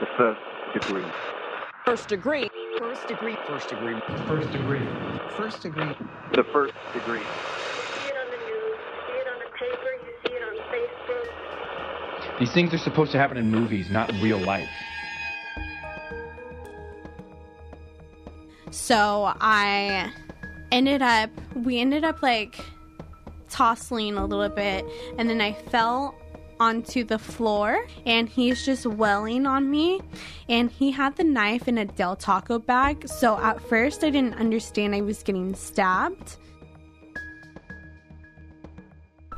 The first degree. First degree. First degree. First degree. First degree. First degree. The first degree. You see it on the news, you see it on the paper, you see it on Facebook. These things are supposed to happen in movies, not in real life. So I ended up, we ended up tossling a little bit, and then I fell onto the floor, and he's just wailing on me, and he had the knife in a Del Taco bag. So at first I didn't understand I was getting stabbed.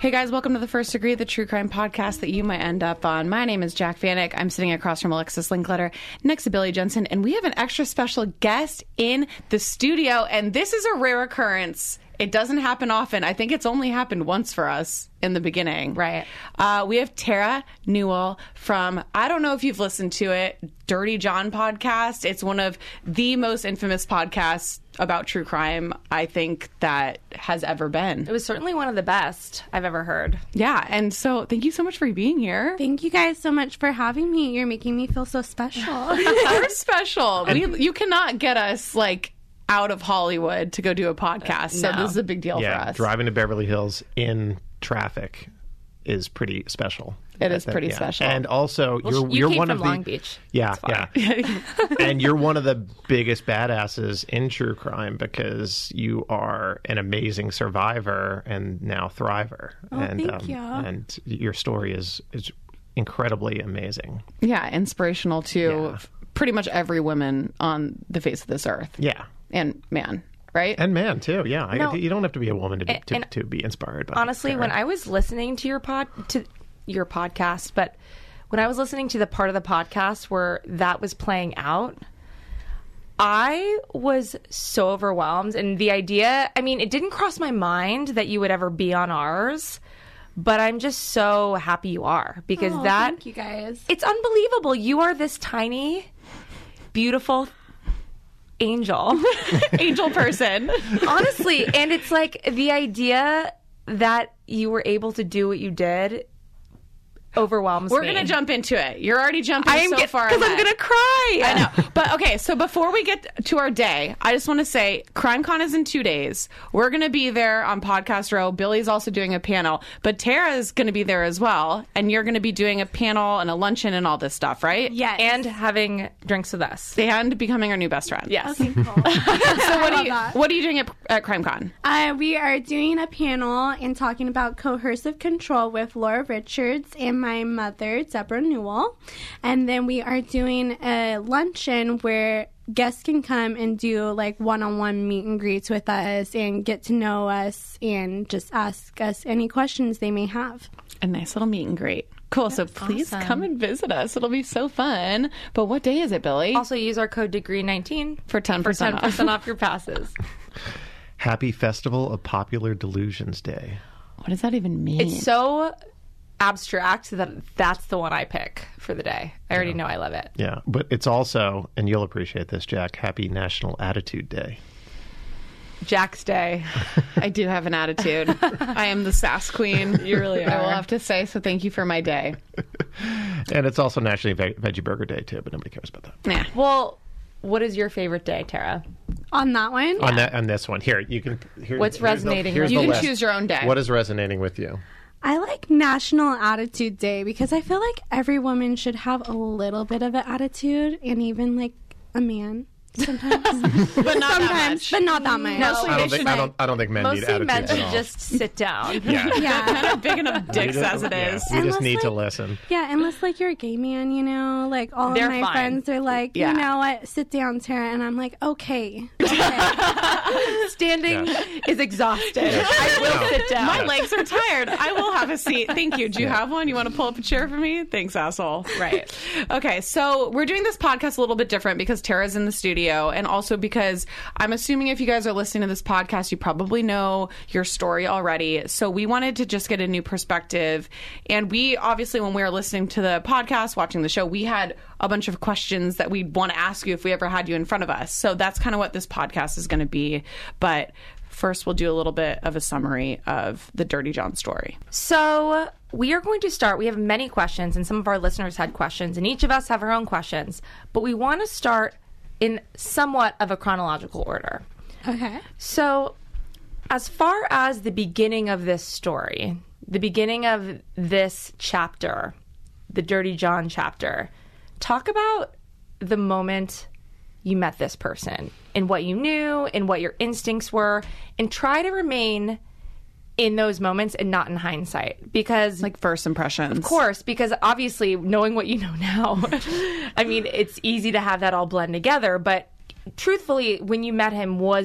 Hey guys, welcome to The First Degree, the true crime podcast that you might end up on. My name is Jack Fanick. I'm sitting across from Alexis Linkletter, next to Billy Jensen, and we have an extra special guest in the studio, and this is a rare occurrence. It doesn't happen often. I think it's only happened once for us in the beginning. Right. We have Terra Newell from, I don't know if you've listened to it, Dirty John podcast. It's one of the most infamous podcasts about true crime, I think, that has ever been. It was certainly one of the best I've ever heard. Yeah, and so thank you so much for being here. Thank you guys so much for having me. You're making me feel so special. We're special. You cannot get us, like, out of Hollywood to go do a podcast, so this is a big deal for us. Driving to Beverly Hills in traffic is pretty special. It is pretty special. And also, you're one of the... Long Beach. Yeah. And you're one of the biggest badasses in true crime because you are an amazing survivor and now thriver. Oh, and, thank you. And your story is incredibly amazing. Yeah, inspirational to pretty much every woman on the face of this earth. Yeah. And man. Right? And man, too. Yeah. No, you don't have to be a woman to be inspired by honestly, when I was listening to your podcast, but when I was listening to the part of the podcast where that was playing out, I was so overwhelmed. And the idea, I mean, it didn't cross my mind that you would ever be on ours, but I'm just so happy you are because thank you guys. It's unbelievable. You are this tiny, beautiful angel person, honestly. And it's like the idea that you were able to do what you did overwhelms me. We're gonna jump into it. You're already jumping so far because I'm gonna cry. I know. But okay, so before we get to our day, I just want to say CrimeCon is in 2 days. We're gonna be there on Podcast Row. Billy's also doing a panel, but Tara's gonna be there as well, and you're gonna be doing a panel and a luncheon and all this stuff, right? Yes. And having drinks with us and becoming our new best friend. Yes. Okay, cool. So what are you doing at CrimeCon? We are doing a panel and talking about coercive control with Laura Richards and my mother, Deborah Newell. And then we are doing a luncheon where guests can come and do like one-on-one meet and greets with us and get to know us and just ask us any questions they may have. A nice little meet and greet. Cool. That's so please come and visit us. It'll be so fun. But what day is it, Billy? Also use our code DEGREE19 for 10% off your passes. Happy Festival of Popular Delusions Day. What does that even mean? It's so abstract that's the one I pick for the day. I already know I love it. Yeah, but it's also, and you'll appreciate this, Jack, Happy National Attitude Day. Jack's day. I do have an attitude. I am the sass queen. You really are. I will have to say, so thank you for my day. And it's also National Veggie Burger Day, too, but nobody cares about that. Yeah. Well, what is your favorite day, Tara? On that one? Yeah. On this one. Here, you can... What's resonating with you? You can choose your own day. What is resonating with you? I like National Attitude Day because I feel like every woman should have a little bit of an attitude, and even like a man sometimes. But not that much. No. I don't think men need attitudes. Mostly men should just sit down. Yeah. Kind of big enough dicks as it is. We just need to listen. Yeah, unless like you're a gay man, you know, like all of my friends are like, you know what, sit down, Tara, and I'm like, okay. Standing is exhausting. Yeah. I will sit down. My legs are tired. I will have a seat. Thank you. Do you have one? You want to pull up a chair for me? Thanks, asshole. Right. Okay, so we're doing this podcast a little bit different because Tara's in the studio, and also because I'm assuming if you guys are listening to this podcast, you probably know your story already. So we wanted to just get a new perspective. And we obviously, when we were listening to the podcast, watching the show, we had a bunch of questions that we'd want to ask you if we ever had you in front of us. So that's kind of what this podcast is going to be. But first we'll do a little bit of a summary of the Dirty John story. So we are going to start. We have many questions, and some of our listeners had questions, and each of us have our own questions. But we want to start in somewhat of a chronological order. Okay. So as far as the beginning of this story, the beginning of this chapter, the Dirty John chapter, talk about the moment you met this person and what you knew and what your instincts were, and try to remain in those moments and not in hindsight, because like first impressions, of course, because obviously knowing what you know now, I mean, it's easy to have that all blend together. But truthfully, when you met him, were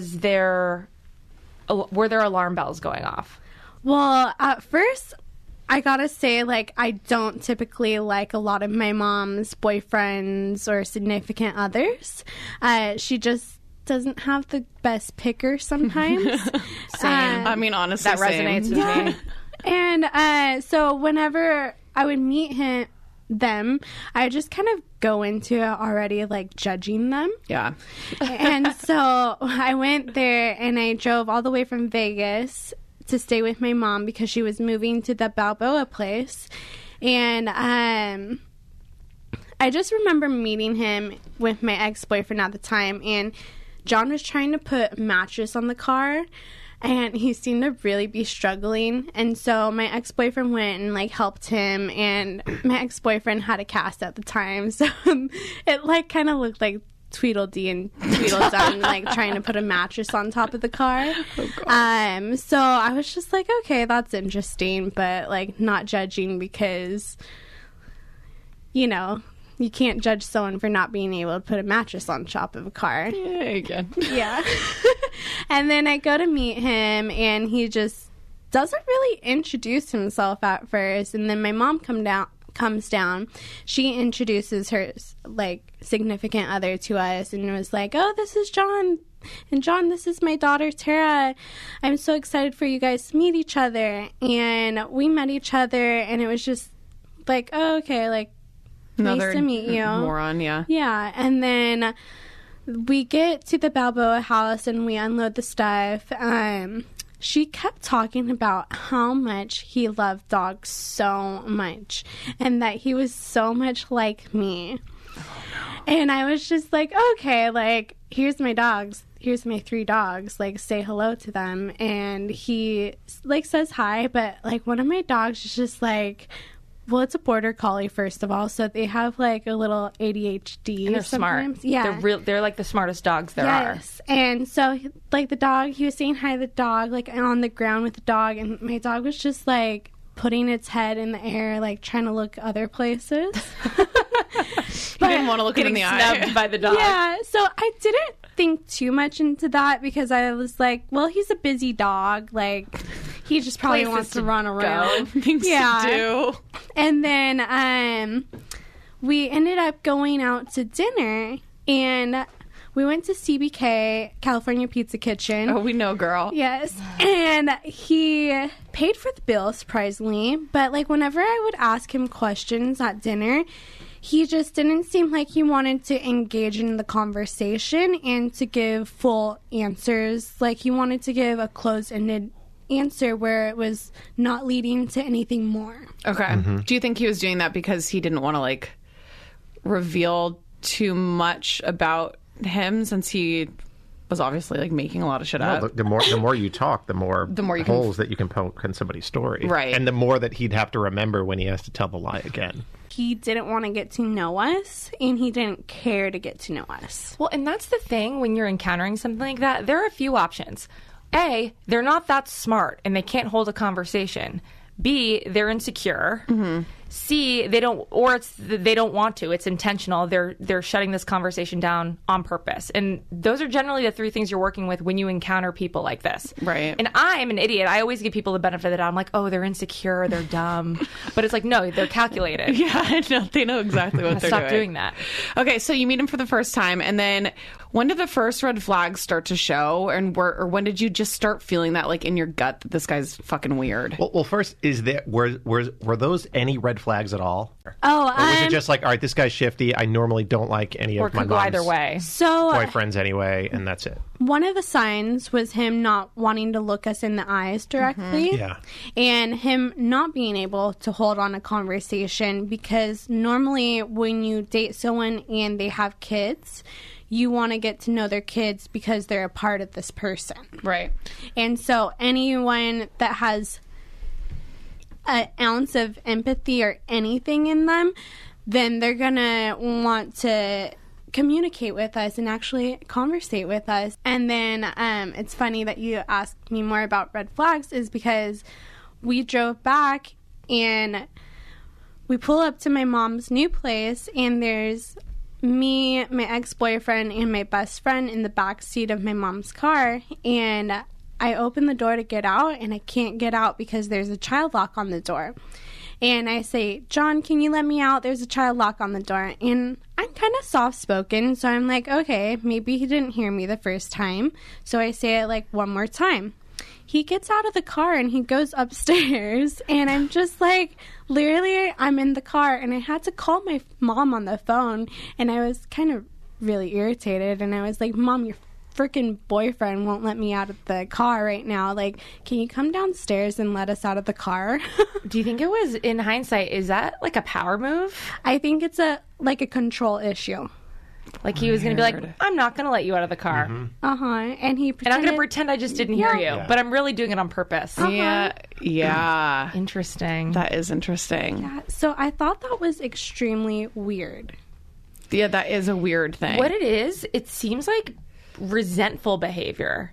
there alarm bells going off? Well, at first, I gotta say, like, I don't typically like a lot of my mom's boyfriends or significant others. She just doesn't have the best picker sometimes. I mean, honestly, that resonates with me. And so whenever I would meet them, I just kind of go into it already, like, judging them. Yeah. And so I went there and I drove all the way from Vegas to stay with my mom because she was moving to the Balboa place. And I just remember meeting him with my ex-boyfriend at the time, and John was trying to put a mattress on the car, and he seemed to really be struggling. And so my ex-boyfriend went and, like, helped him, and my ex-boyfriend had a cast at the time, so it, like, kind of looked like Tweedledee and Tweedledum like trying to put a mattress on top of the car. Oh, so I was just like, okay, that's interesting, but like not judging, because you know you can't judge someone for not being able to put a mattress on top of a car. Yeah, you can. Yeah. And then I go to meet him, and he just doesn't really introduce himself at first, and then my mom comes down, she introduces her like significant other to us and was like, oh, this is John, and John, this is my daughter Tara, I'm so excited for you guys to meet each other. And we met each other, and it was just like, oh, okay, like another nice to meet you, moron. Yeah. And then we get to the Balboa house and we unload the stuff. She kept talking about how much he loved dogs so much, and that he was so much like me. Oh, no. And I was just like, okay, like, here's my dogs. Here's my 3 dogs. Like, say hello to them. And he, like, says hi, but, like, one of my dogs is just like, well, it's a border collie, first of all, so they have, like, a little ADHD. And they're sometimes smart. Yeah. They're like, the smartest dogs there are. Yes. And so, like, the dog, he was saying hi to the dog, like, on the ground with the dog, and my dog was just, like, putting its head in the air, like, trying to look other places. But didn't want to look it in the eye. Getting snubbed by the dog. Yeah, so I didn't think too much into that, because I was like, well, he's a busy dog, like, he just probably wants to run around. Things to do. And then we ended up going out to dinner, and we went to CBK, California Pizza Kitchen. Oh, we know, girl. Yes. And he paid for the bill, surprisingly. But, like, whenever I would ask him questions at dinner, he just didn't seem like he wanted to engage in the conversation and to give full answers. Like, he wanted to give a closed-ended answer where it was not leading to anything more. Okay. Mm-hmm. Do you think he was doing that because he didn't want to, like, reveal too much about him, since he was obviously, like, making a lot of shit up? No, the more you talk, the more holes that you can poke in somebody's story. Right. And the more that he'd have to remember when he has to tell the lie again. He didn't want to get to know us, and he didn't care to get to know us. Well, and that's the thing when you're encountering something like that. There are a few options. A, they're not that smart, and they can't hold a conversation. B, they're insecure. Mm-hmm. C, they don't want to. It's intentional. They're shutting this conversation down on purpose. And those are generally the 3 things you're working with when you encounter people like this. Right. And I'm an idiot. I always give people the benefit of the doubt. I'm like, oh, they're insecure, they're dumb. But it's like, no, they're calculated. Yeah, no, they know exactly what they're doing. Stop doing that. Okay, so you meet him for the first time, and then when did the first red flags start to show, or when did you just start feeling that, like, in your gut that this guy's fucking weird? Well, first, were those any red red flags at all? Oh, or was it just like, all right, this guy's shifty. I normally don't like any of my mom's boyfriends anyway, and that's it. One of the signs was him not wanting to look us in the eyes directly. Mm-hmm. Yeah. And him not being able to hold on a conversation, because normally when you date someone and they have kids, you want to get to know their kids because they're a part of this person. Right. And so anyone that has an ounce of empathy or anything in them, then they're going to want to communicate with us and actually conversate with us. And then it's funny that you asked me more about red flags, is because we drove back and we pull up to my mom's new place, and there's me, my ex-boyfriend, and my best friend in the back seat of my mom's car. And I open the door to get out, and I can't get out because there's a child lock on the door. And I say, John, can you let me out? There's a child lock on the door. And I'm kind of soft-spoken, so I'm like, okay, maybe he didn't hear me the first time. So I say it like one more time. He gets out of the car and he goes upstairs, and I'm just like, literally, I'm in the car, and I had to call my mom on the phone, and I was kind of really irritated, and I was like, Mom, you're freaking boyfriend won't let me out of the car right now. Like, can you come downstairs and let us out of the car? Do you think it was, in hindsight, is that like a power move? I think it's a control issue. Like, he was going to be like, I'm not going to let you out of the car. Mm-hmm. Uh-huh. And he pretended, and I'm going to pretend I just didn't hear you. Yeah. But I'm really doing it on purpose. Uh-huh. Yeah. Interesting. That is interesting. Yeah. So I thought that was extremely weird. Yeah, that is a weird thing. What it is, it seems like resentful behavior,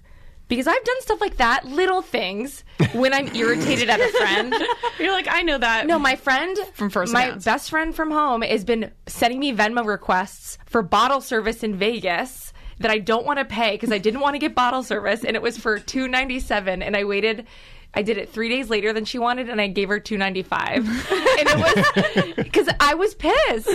because I've done stuff like that, little things, when I'm irritated at a friend. You're like, I know that. No, my friend from best friend from home has been sending me Venmo requests for bottle service in Vegas that I don't want to pay because I didn't want to get bottle service, and it was for $2.97, and I waited. I did it 3 days later than she wanted, and I gave her $2.95. And it was because I was pissed.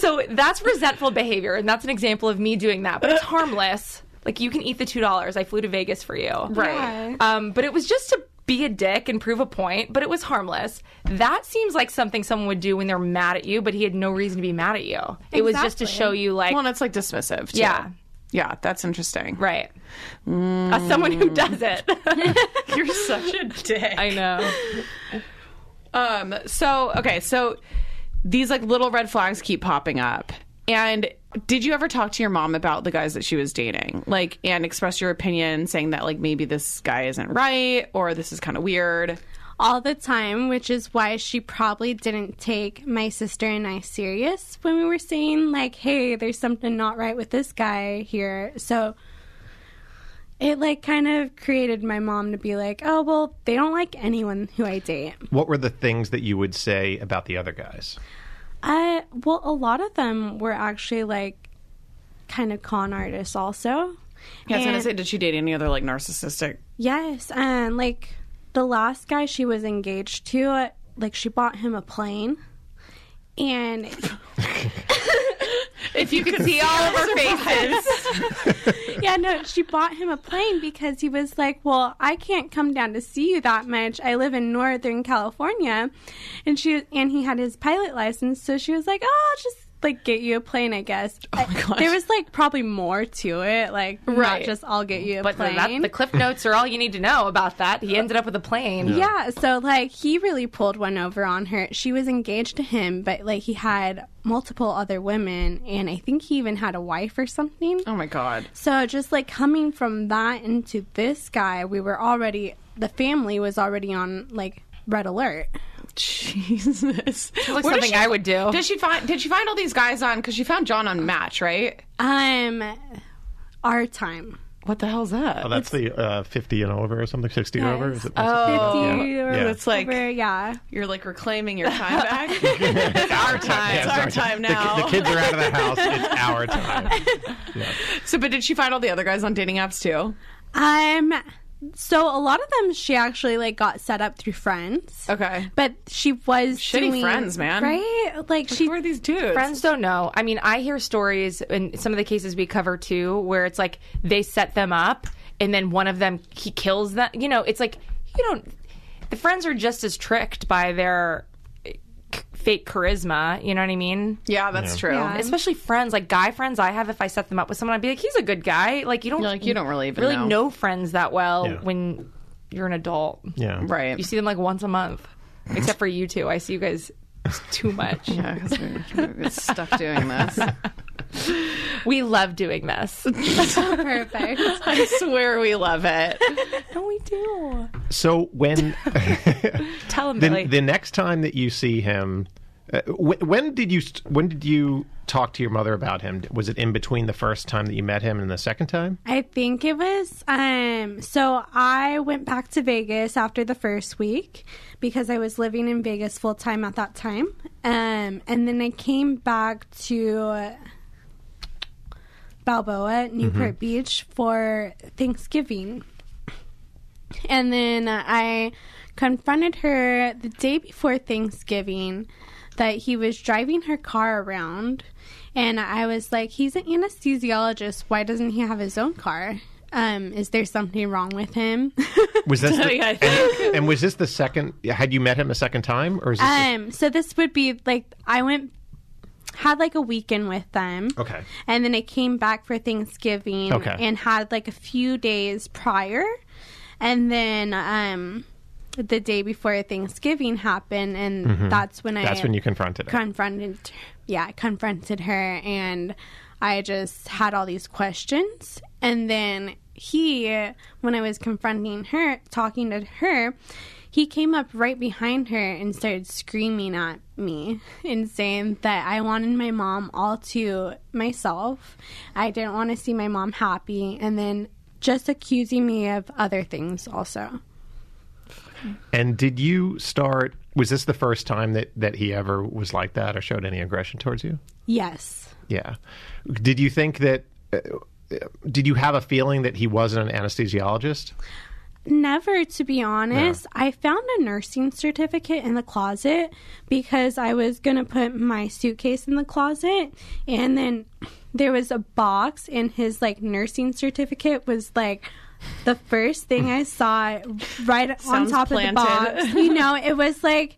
So that's resentful behavior, and that's an example of me doing that. But it's harmless. Like, you can eat the $2. I flew to Vegas for you. Right. Yeah. But it was just to be a dick and prove a point, but it was harmless. That seems like something someone would do when they're mad at you, but he had no reason to be mad at you. Exactly. It was just to show you, like... Well, and it's, like, dismissive, too. Yeah. Yeah, that's interesting. Right. As someone who does it. You're such a dick. I know. So these, like, little red flags keep popping up. And did you ever talk to your mom about the guys that she was dating? Like, and express your opinion, saying that, like, maybe this guy isn't right, or this is kind of weird? All the time, which is why she probably didn't take my sister and I serious when we were saying, like, hey, there's something not right with this guy here. So it, like, kind of created my mom to be like, oh, well, they don't like anyone who I date. What were the things that you would say about the other guys? Well, a lot of them were actually, like, kind of con artists also. Yeah, I was going to say, did she date any other, like, narcissistic? Yes, and, like... The last guy she was engaged to, like, she bought him a plane, and if you could see all of her faces, yeah, no, she bought him a plane because he was like, well, I can't come down to see you that much. I live in Northern California, and he had his pilot license, so she was like, oh, I'll just like get you a plane, I guess. Oh my gosh. There was like probably more to it, like right. Not just I'll get you a plane. But the cliff notes are all you need to know about that. He ended up with a plane. Yeah, so like he really pulled one over on her. She was engaged to him, but like he had multiple other women, and I think he even had a wife or something. Oh my god. So just like coming from that into this guy, the family was already on like red alert. Jesus. Looks something I would do. Did she find all these guys on, because she found John on Match, right? OurTime. What the hell's that? Oh, that's the 50 and over or something, 60 and over? Is it 50 or yeah. That's like, over, yeah. You're like reclaiming your time back. It's our time. Yeah, it's our time now. The kids are out of the house. It's our time. Yeah. So, but did she find all the other guys on dating apps too? So a lot of them she actually like got set up through friends. Okay. But she was shitty friends, man. Right? Like who are these dudes? Friends don't know. I mean, I hear stories in some of the cases we cover too where it's like they set them up and then one of them he kills them. You know, it's like the friends are just as tricked by their fake charisma, you know what I mean? Yeah, that's true. Yeah. Especially friends, like guy friends I have, if I set them up with someone, I'd be like, he's a good guy. Like, you don't really know friends that well when you're an adult. Yeah. Right. You see them like once a month, except for you two. I see you guys too much. Yeah, because we're stuck doing this. We love doing this. So perfect. I swear we love it. No, we do. So when... Tell him, Billy. The next time that you see him... When did you talk to your mother about him? Was it in between the first time that you met him and the second time? I think it was. So I went back to Vegas after the first week because I was living in Vegas full time at that time. And then I came back to Balboa, Newport Beach for Thanksgiving. And then I confronted her the day before Thanksgiving that he was driving her car around, and I was like, he's an anesthesiologist, why doesn't he have his own car? Is there something wrong with him? Was this and was this the second, had you met him a second time, or is this so this would be like, I had like a weekend with them. Okay. And then I came back for Thanksgiving and had like a few days prior, and then the day before Thanksgiving happened, and that's when you confronted her. I confronted her, and I just had all these questions. And then when I was confronting her, talking to her, he came up right behind her and started screaming at me and saying that I wanted my mom all to myself. I didn't want to see my mom happy, and then just accusing me of other things also. And did you start, was this the first time that he ever was like that or showed any aggression towards you? Yes. Yeah. Did you think that, did you have a feeling that he wasn't an anesthesiologist? Never, to be honest. No. I found a nursing certificate in the closet because I was going to put my suitcase in the closet, and then there was a box, and his like nursing certificate was like the first thing I saw right on top of the box. You know, it was like,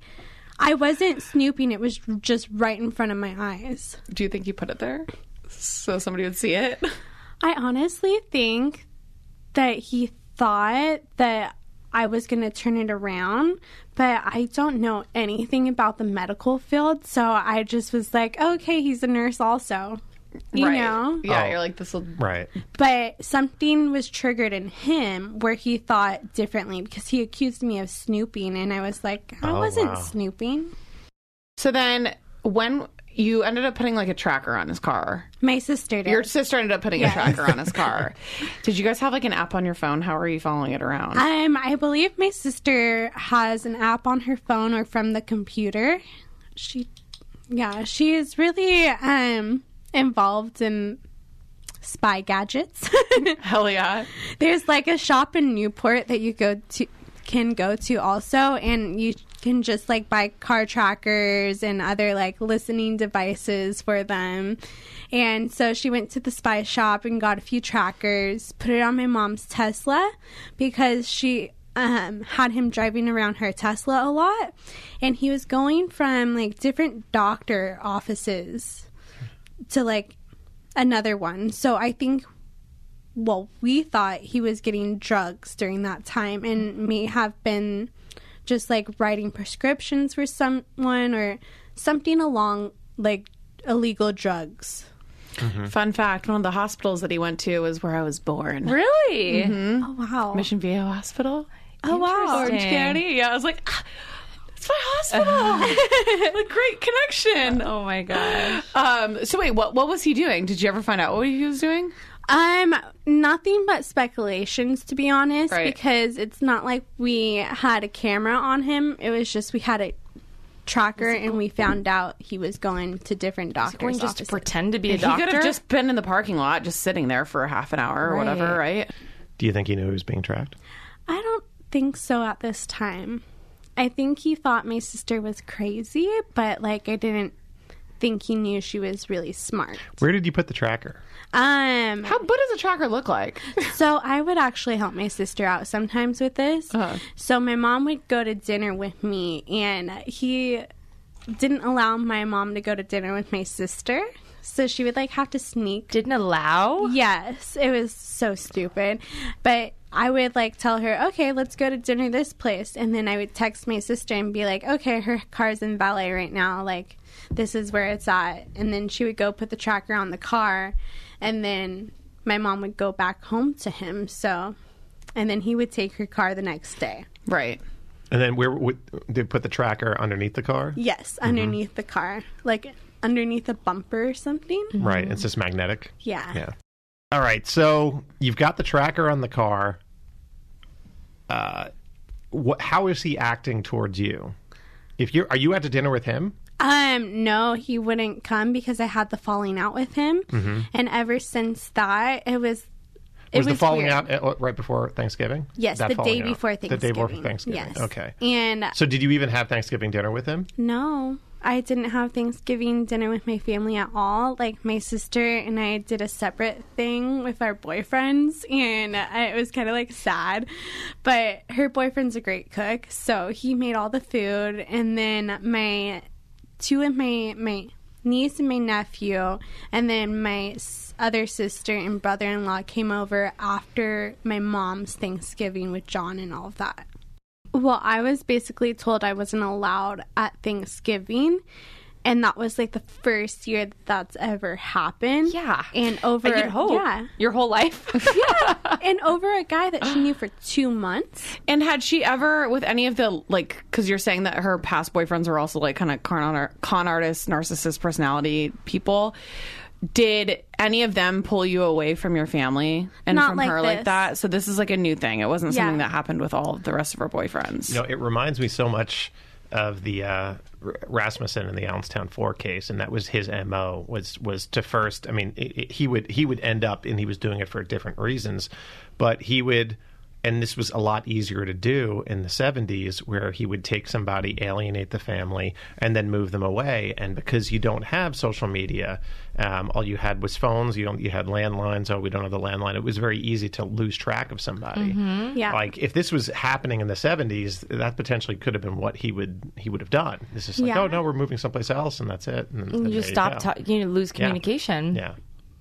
I wasn't snooping. It was just right in front of my eyes. Do you think you put it there so somebody would see it? I honestly think that he thought that I was going to turn it around, but I don't know anything about the medical field. So I just was like, okay, he's a nurse also. You know? Yeah, you're like, this will... Right. But something was triggered in him where he thought differently, because he accused me of snooping, and I was like, I wasn't snooping. So then when you ended up putting like a tracker on his car. My sister did. Your sister ended up putting a tracker on his car. Did you guys have like an app on your phone? How are you following it around? I believe my sister has an app on her phone or from the computer. She is really... involved in spy gadgets. Hell yeah. There's like a shop in Newport that you can go to also, and you can just like buy car trackers and other like listening devices for them. And so she went to the spy shop and got a few trackers, put it on my mom's Tesla because she had him driving around her Tesla a lot, and he was going from like different doctor offices to like another one. So I think, well, we thought he was getting drugs during that time, and may have been just like writing prescriptions for someone or something along like illegal drugs. Mm-hmm. Fun fact, one of the hospitals that he went to was where I was born. Really? Mm-hmm. Oh, wow. Mission Viejo Hospital. Oh, wow. Orange County. Yeah, I was like... my hospital. The great connection. Oh my gosh. So wait, what was he doing? Did you ever find out what he was doing? Nothing but speculations, to be honest, because it's not like we had a camera on him. It was just we had a tracker, and we found out he was going to different doctors' offices. Just to pretend to be a doctor? He could have just been in the parking lot, just sitting there for half an hour or whatever, right? Do you think he knew he was being tracked? I don't think so at this time. I think he thought my sister was crazy, but, like, I didn't think he knew she was really smart. Where did you put the tracker? What does a tracker look like? So I would actually help my sister out sometimes with this. Uh-huh. So my mom would go to dinner with me, and he didn't allow my mom to go to dinner with my sister. So she would, like, have to sneak. Didn't allow? Yes. It was so stupid. But I would, like, tell her, okay, let's go to dinner this place. And then I would text my sister and be like, okay, her car's in valet right now. Like, this is where it's at. And then she would go put the tracker on the car. And then my mom would go back home to him. So, and then he would take her car the next day. Right. And then where would they put the tracker underneath the car? Yes, underneath the car. Like, underneath a bumper or something. Right. It's just magnetic. Yeah. Yeah. All right. So you've got the tracker on the car. How is he acting towards you? Are you out to dinner with him? No, he wouldn't come because I had the falling out with him. Mm-hmm. And ever since that, it was the falling weird. Out right before Thanksgiving? Yes, the day before Thanksgiving. Yes. Okay. And so did you even have Thanksgiving dinner with him? No. I didn't have Thanksgiving dinner with my family at all. Like, my sister and I did a separate thing with our boyfriends, and it was kind of, like, sad. But her boyfriend's a great cook, so he made all the food. And then my niece and my nephew, and then my other sister and brother-in-law came over after my mom's Thanksgiving with John and all of that. Well, I was basically told I wasn't allowed at Thanksgiving, and that was, like, the first year that's ever happened. Yeah. And over... Your whole life? Yeah. And over a guy that she knew for 2 months. And had she ever, with any of the, like... Because you're saying that her past boyfriends were also, like, kind of con artists, narcissist personality people... Did any of them pull you away from your family and not from like her this. Like that? So this is like a new thing. It wasn't something that happened with all of the rest of her boyfriends. You know, it reminds me so much of the Rasmussen and the Allenstown 4 case, and that was his MO was to first. I mean, he would end up, and he was doing it for different reasons, but he would. And this was a lot easier to do in the 70s, where he would take somebody, alienate the family, and then move them away. And because you don't have social media, all you had was phones. You had landlines. Oh, we don't have the landline. It was very easy to lose track of somebody. Mm-hmm. Yeah. Like, if this was happening in the 70s, that potentially could have been what he would have done. It's just like, oh, no, we're moving someplace else, and that's it. And you stop talking. You lose communication. Yeah.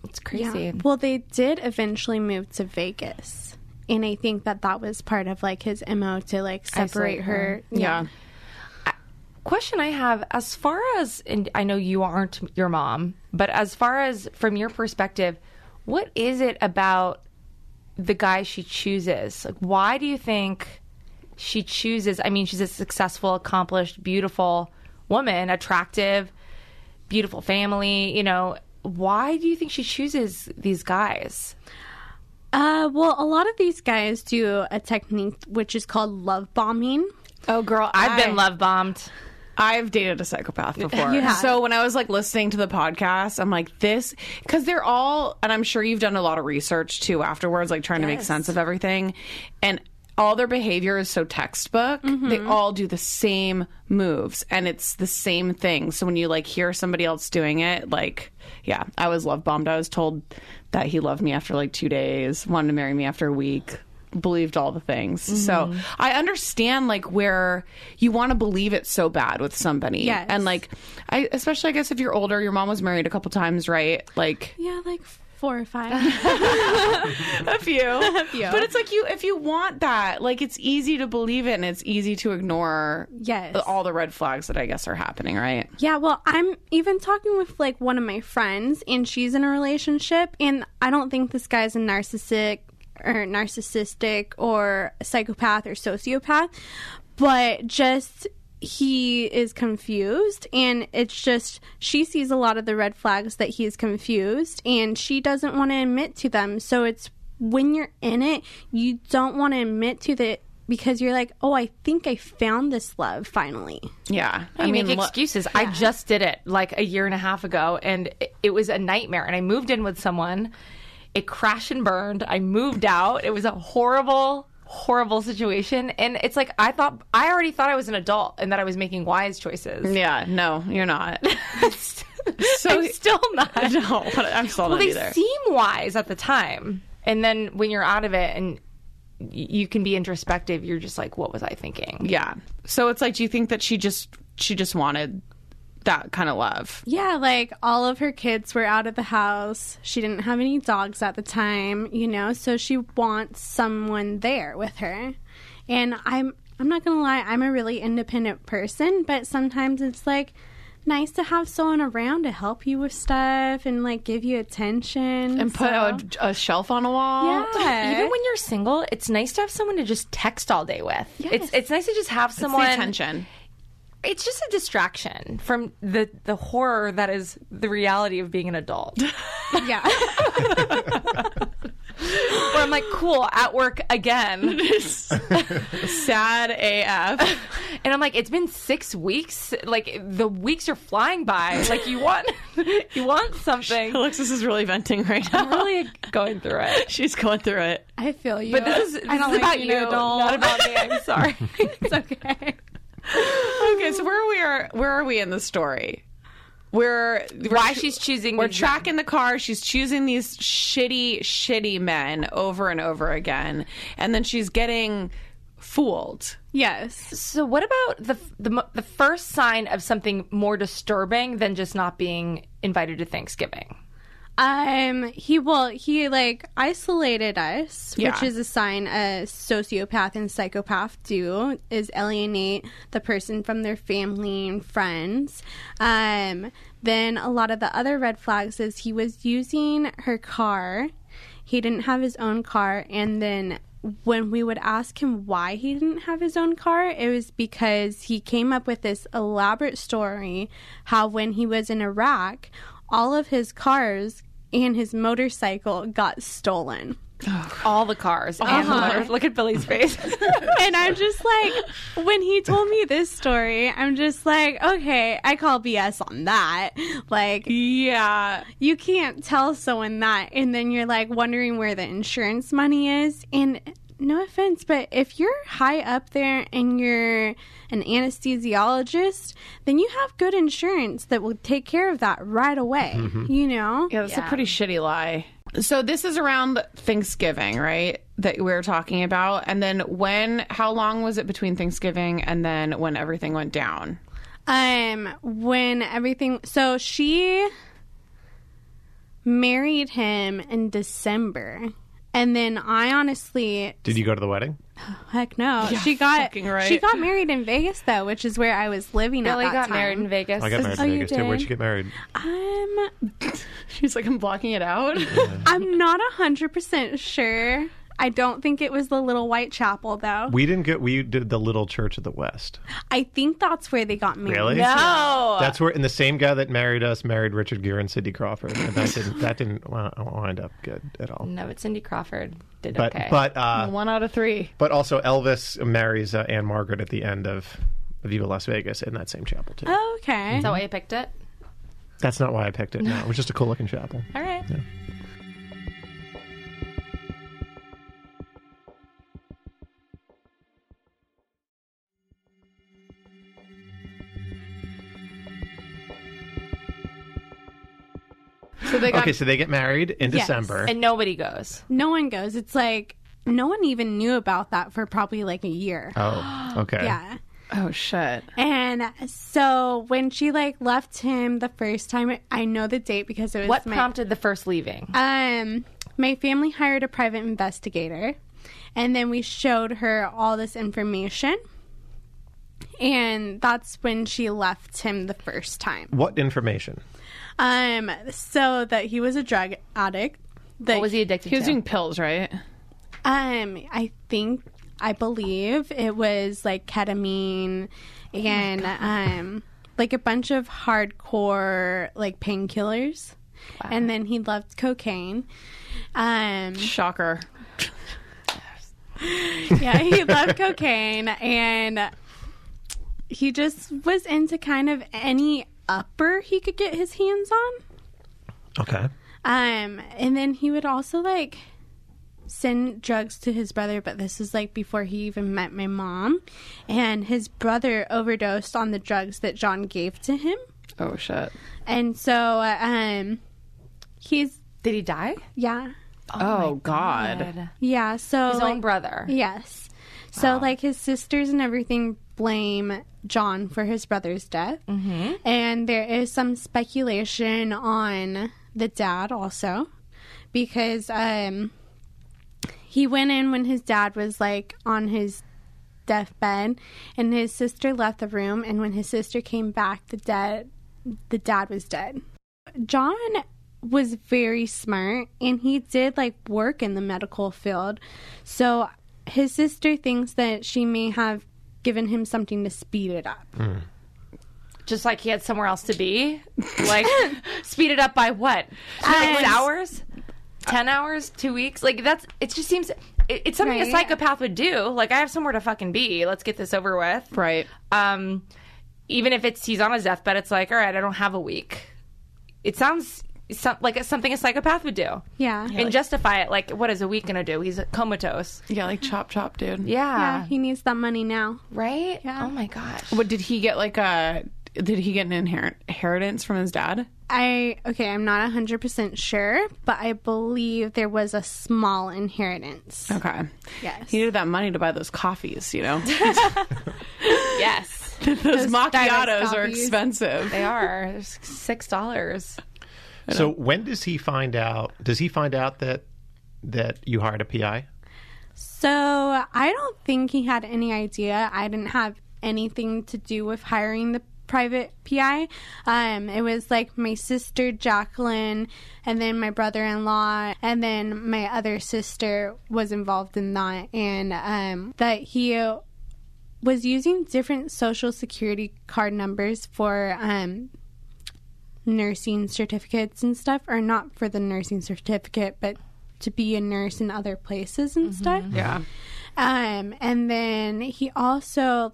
It's crazy. Yeah. Well, they did eventually move to Vegas. And I think that was part of, like, his MO to, like, separate her. Yeah. Question I have, as far as, and I know you aren't your mom, but as far as from your perspective, what is it about the guy she chooses? Like, why do you think she chooses? I mean, she's a successful, accomplished, beautiful woman, attractive, beautiful family, you know. Why do you think she chooses these guys? Well, a lot of these guys do a technique which is called love bombing. Oh, girl, I've been love bombed. I've dated a psychopath before. Yeah. So when I was, like, listening to the podcast, I'm like, this... Because they're all... And I'm sure you've done a lot of research, too, afterwards, like, trying to make sense of everything. And all their behavior is so textbook. Mm-hmm. They all do the same moves, and it's the same thing. So when you, like, hear somebody else doing it, like... Yeah, I was love bombed. I was told that he loved me after, like, 2 days, wanted to marry me after a week, believed all the things. Mm-hmm. So I understand, like, where you want to believe it so bad with somebody. Yes. And, like, especially, I guess, if you're older, your mom was married a couple times, right? Like... Yeah, like... 4 or 5. A few. But it's like, if you want that, like, it's easy to believe it, and it's easy to ignore all the red flags that I guess are happening, right? Yeah, well, I'm even talking with, like, one of my friends, and she's in a relationship, and I don't think this guy's a narcissistic or psychopath or sociopath, but just... He is confused, and it's just she sees a lot of the red flags that he is confused, and she doesn't want to admit to them. So it's when you're in it, you don't want to admit to that because you're like, oh, I think I found this love finally. Yeah. I mean, make excuses. Yeah. I just did it like a year and a half ago, and it was a nightmare. And I moved in with someone. It crashed and burned. I moved out. It was a horrible situation, and it's like I already thought I was an adult and that I was making wise choices. Yeah, no, you're not. So I'm still not. No, I'm still not either. Well, they seem wise at the time, and then when you're out of it and you can be introspective, you're just like, what was I thinking? Yeah. So it's like, do you think that she just wanted that kind of love. Yeah, like all of her kids were out of the house. She didn't have any dogs at the time, you know, so she wants someone there with her. And I'm not going to lie, I'm a really independent person, but sometimes it's like nice to have someone around to help you with stuff and like give you attention and put a shelf on a wall. Yeah. Even when you're single, it's nice to have someone to just text all day with. Yes. It's nice to just have someone. It's the attention. It's just a distraction from the horror that is the reality of being an adult. Yeah. Where I'm like, cool, at work again. Sad AF. And I'm like, it's been 6 weeks. Like, the weeks are flying by. Like, you want something. Alexis is really venting right now. I'm really going through it. She's going through it. I feel you. But this is about you, not about me. I'm sorry. It's okay. Okay, so where are we in the story? She's choosing. We're tracking the car. She's choosing these shitty, shitty men over and over again, and then she's getting fooled. Yes. So what about the first sign of something more disturbing than just not being invited to Thanksgiving? He like isolated us, yeah, which is a sign a sociopath and psychopath do, is alienate the person from their family and friends. Then a lot of the other red flags is he was using her car. He didn't have his own car. And then when we would ask him why he didn't have his own car, it was because he came up with this elaborate story how when he was in Iraq, all of his cars and his motorcycle got stolen. Oh. All the cars. Uh-huh. Look at Billy's face. And I'm just like, when he told me this story, I'm just like, okay, I call BS on that. Like, yeah, you can't tell someone that. And then you're like wondering where the insurance money is. And no offense, but if you're high up there and you're an anesthesiologist, then you have good insurance that will take care of that right away, mm-hmm, you know? Yeah, that's a pretty shitty lie. So this is around Thanksgiving, right, that we were talking about? And then how long was it between Thanksgiving and then when everything went down? So she married him in December. And then I honestly... Did you go to the wedding? Oh, heck no. Yeah, she got married in Vegas, though, which is where I was living at that time. Billy got married in Vegas. I got married in Vegas, too. Where'd you get married? She's like, I'm blocking it out. Yeah. I'm not 100% sure. I don't think it was the Little White Chapel, though. We did the Little Church of the West. I think that's where they got married. Really? No. That's where, and the same guy that married us married Richard Gere and Cindy Crawford. And that didn't wind up good at all. No, but Cindy Crawford did okay. But 1 out of 3. But also Elvis marries Anne Margaret at the end of Viva Las Vegas in that same chapel, too. Oh, okay. Mm-hmm. Is that why you picked it? That's not why I picked it, no. It was just a cool-looking chapel. All right. Yeah. So they get married in December. And nobody goes. No one goes. It's like, no one even knew about that for probably like a year. Oh, okay. Yeah. Oh, shit. And so when she like left him the first time, I know the date because it was... What prompted the first leaving? My family hired a private investigator, and then we showed her all this information. And that's when she left him the first time. What information? So that he was a drug addict. What was he addicted to? He was doing pills, right? I believe it was like ketamine and like a bunch of hardcore like painkillers. Wow. And then he loved cocaine. Shocker. Yeah, he loved cocaine, and he just was into kind of any upper he could get his hands on. Okay. And then he would also like send drugs to his brother, but this is like before he even met my mom, and his brother overdosed on the drugs that John gave to him. Oh shit. And so did he die? Yeah. Oh God. Yeah, so his own brother. Yes. So like his sisters and everything blame John for his brother's death. Mm-hmm. And there is some speculation on the dad also, because he went in when his dad was like on his deathbed, and his sister left the room, and when his sister came back, the dad was dead. John was very smart, and he did like work in the medical field, so his sister thinks that she may have given him something to speed it up. Mm. Just like he had somewhere else to be, like speed it up by what? 6 hours? 10 hours? 2 weeks? Like that's, it just seems it's something right? A psychopath would do. Like, I have somewhere to fucking be. Let's get this over with. Right. Even if he's on his deathbed, it's like, all right, I don't have a week. It sounds like something a psychopath would do. Yeah. And like, justify it. Like, what is a week going to do? He's comatose. Yeah, like chop chop, dude. Yeah. Yeah, he needs that money now. Right? Yeah. Oh, my gosh. What, did he get like a... Did he get an inheritance from his dad? I'm not 100% sure, but I believe there was a small inheritance. Okay. Yes. He needed that money to buy those coffees, you know? Yes. Those macchiatos are expensive. They are. They're $6. So when does he find out? Does he find out that you hired a PI? So I don't think he had any idea. I didn't have anything to do with hiring the private PI. It was like my sister Jacqueline, and then my brother-in-law, and then my other sister was involved in that, and that he was using different social security card numbers for nursing certificates and stuff, or not for the nursing certificate, but to be a nurse in other places and mm-hmm. stuff. Yeah. And then he also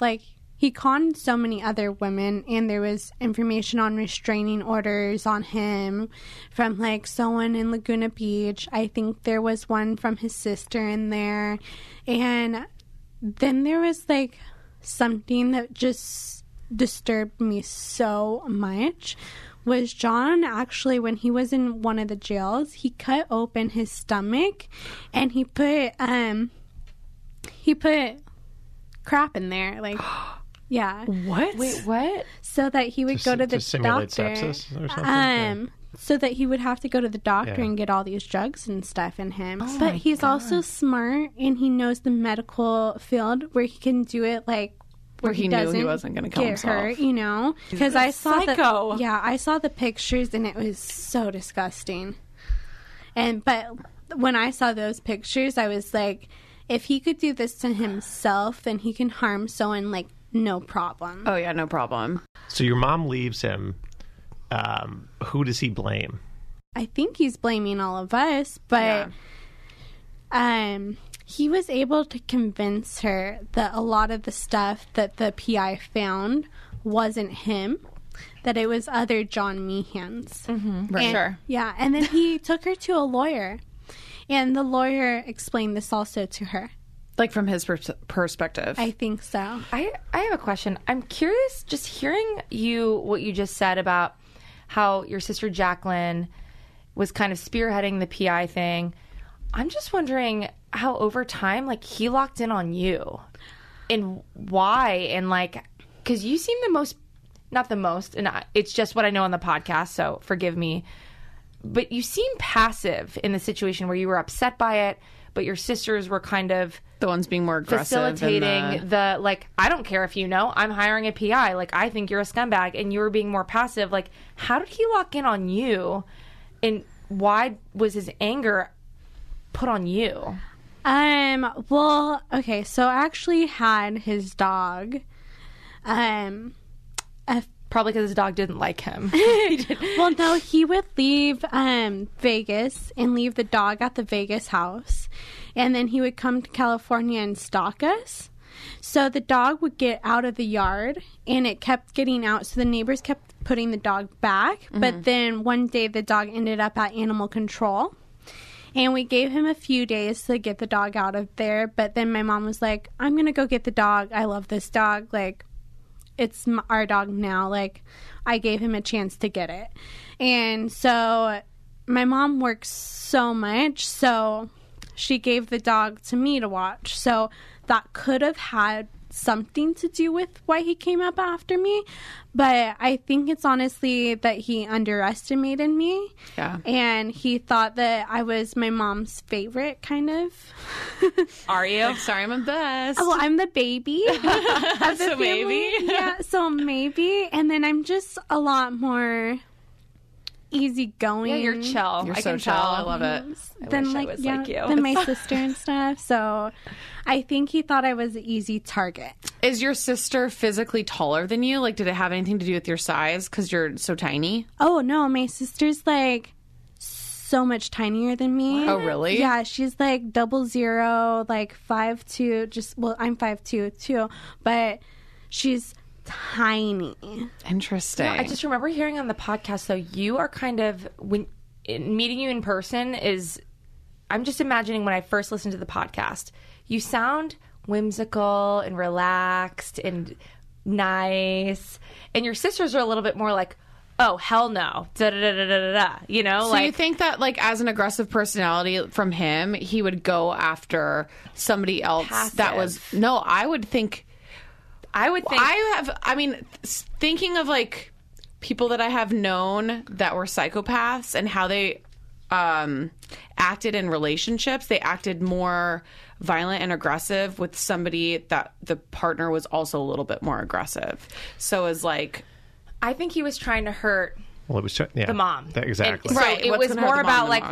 he conned so many other women, and there was information on restraining orders on him from, someone in Laguna Beach. I think there was one from his sister in there. And then there was, something that just disturbed me so much was John, actually, when he was in one of the jails, he cut open his stomach, and he put crap in there, Yeah. What? Wait, what? So that he would go to the doctor. To simulate sepsis or something? So that he would have to go to the doctor and get all these drugs and stuff in him. Oh, but he's also smart, and he knows the medical field where he can do it where he knew he wasn't going to kill himself. Hurt, you know? Because I saw psycho. I saw the pictures, and it was so disgusting. But when I saw those pictures, I was like, if he could do this to himself, then he can harm someone no problem. Oh, yeah, no problem. So your mom leaves him. Who does he blame? I think he's blaming all of us, but he was able to convince her that a lot of the stuff that the PI found wasn't him, that it was other John Meehans. Mm-hmm, sure. Yeah, and then he took her to a lawyer, and the lawyer explained this also to her. From his perspective. I think so. I have a question. I'm curious, just hearing what you just said about how your sister Jacqueline was kind of spearheading the PI thing. I'm just wondering how over time, he locked in on you. And why? And, because you seem the most, not the most, and it's just what I know on the podcast, so forgive me. But you seem passive in the situation where you were upset by it, but your sisters were kind of... The ones being more aggressive. Facilitating I don't care if you know, I'm hiring a PI. I think you're a scumbag, and you were being more passive. How did he lock in on you? And why was his anger put on you? Well, okay, so I actually had his dog. Probably because his dog didn't like him. Well, no, he would leave Vegas and leave the dog at the Vegas house. And then he would come to California and stalk us. So the dog would get out of the yard, and it kept getting out. So the neighbors kept putting the dog back. Mm-hmm. But then one day the dog ended up at animal control. And we gave him a few days to get the dog out of there. But then my mom was like, I'm going to go get the dog. I love this dog. It's our dog now. I gave him a chance to get it. And so my mom works so much, so she gave the dog to me to watch. So that could have had something to do with why he came up after me, but I think it's honestly that he underestimated me. Yeah. And he thought that I was my mom's favorite, kind of. Are you? I'm sorry, I'm the best. Well, I'm the baby. So maybe. Yeah, so maybe. And then I'm just a lot more easygoing. Yeah, you're chill. You're so chill. I love it. I wish I was like you. Than my sister and stuff. So I think he thought I was an easy target. Is your sister physically taller than you? Like, did it have anything to do with your size? Because you're so tiny? Oh, no. My sister's, like, so much tinier than me. Oh, really? Yeah, she's, like, 0, like, 5'2". Well, I'm 5'2", too. But she's tiny. Interesting. No, I just remember hearing on the podcast, though, you are kind of, when meeting you in person is, I'm just imagining when I first listened to the podcast, you sound whimsical and relaxed and nice, and your sisters are a little bit more like, oh, hell no, da-da-da-da-da-da, you know? So like, you think that, like, as an aggressive personality from him, he would go after somebody else passive. That was... No, I would think... thinking of, like, people that I have known that were psychopaths and how they acted in relationships, they acted more violent and aggressive with somebody that the partner was also a little bit more aggressive. So it was, like... I think he was trying to hurt the mom. Exactly. Right. It was more about like,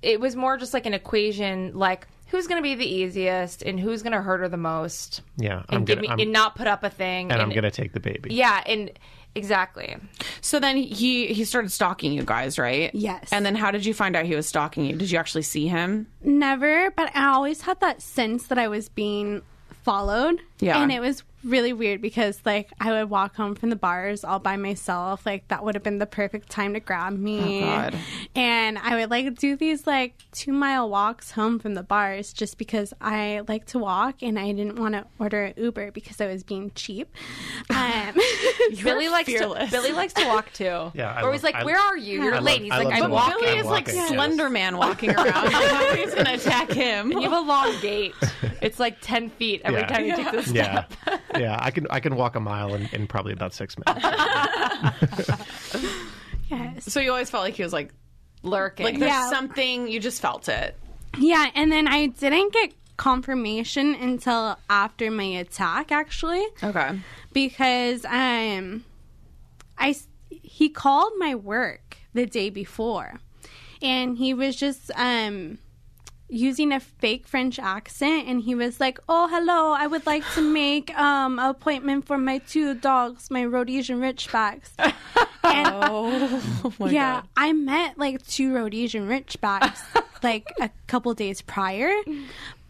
it was more just like an equation, like who's going to be the easiest and who's going to hurt her the most. Yeah. And not put up a thing. And I'm going to take the baby. Yeah. And exactly. So then he started stalking you guys, right? Yes. And then how did you find out he was stalking you? Did you actually see him? Never. But I always had that sense that I was being followed. Yeah. And it was really weird because, like, I would walk home from the bars all by myself. Like, that would have been the perfect time to grab me. Oh, God. And I would, like, do these, like, 2-mile walks home from the bars just because I like to walk and I didn't want to order an Uber because I was being cheap. Billy likes to walk, too. Yeah, or he's like, where are you? You're late. He's like, I'm walking. Billy is like Slender Man walking around. He's going to attack him. And you have a long gait. It's like 10 feet every time you take this step. Yeah. Yeah, I can walk a mile in probably about 6 minutes. Yes. So you always felt like he was like lurking. Like there's something, you just felt it. Yeah, and then I didn't get confirmation until after my attack, actually. Okay. Because he called my work the day before, and he was just using a fake French accent, and he was like, oh, hello, I would like to make an appointment for my 2 dogs, my Rhodesian Ridgebacks. And, oh my God. I met, like, 2 Rhodesian Ridgebacks, like, a couple days prior.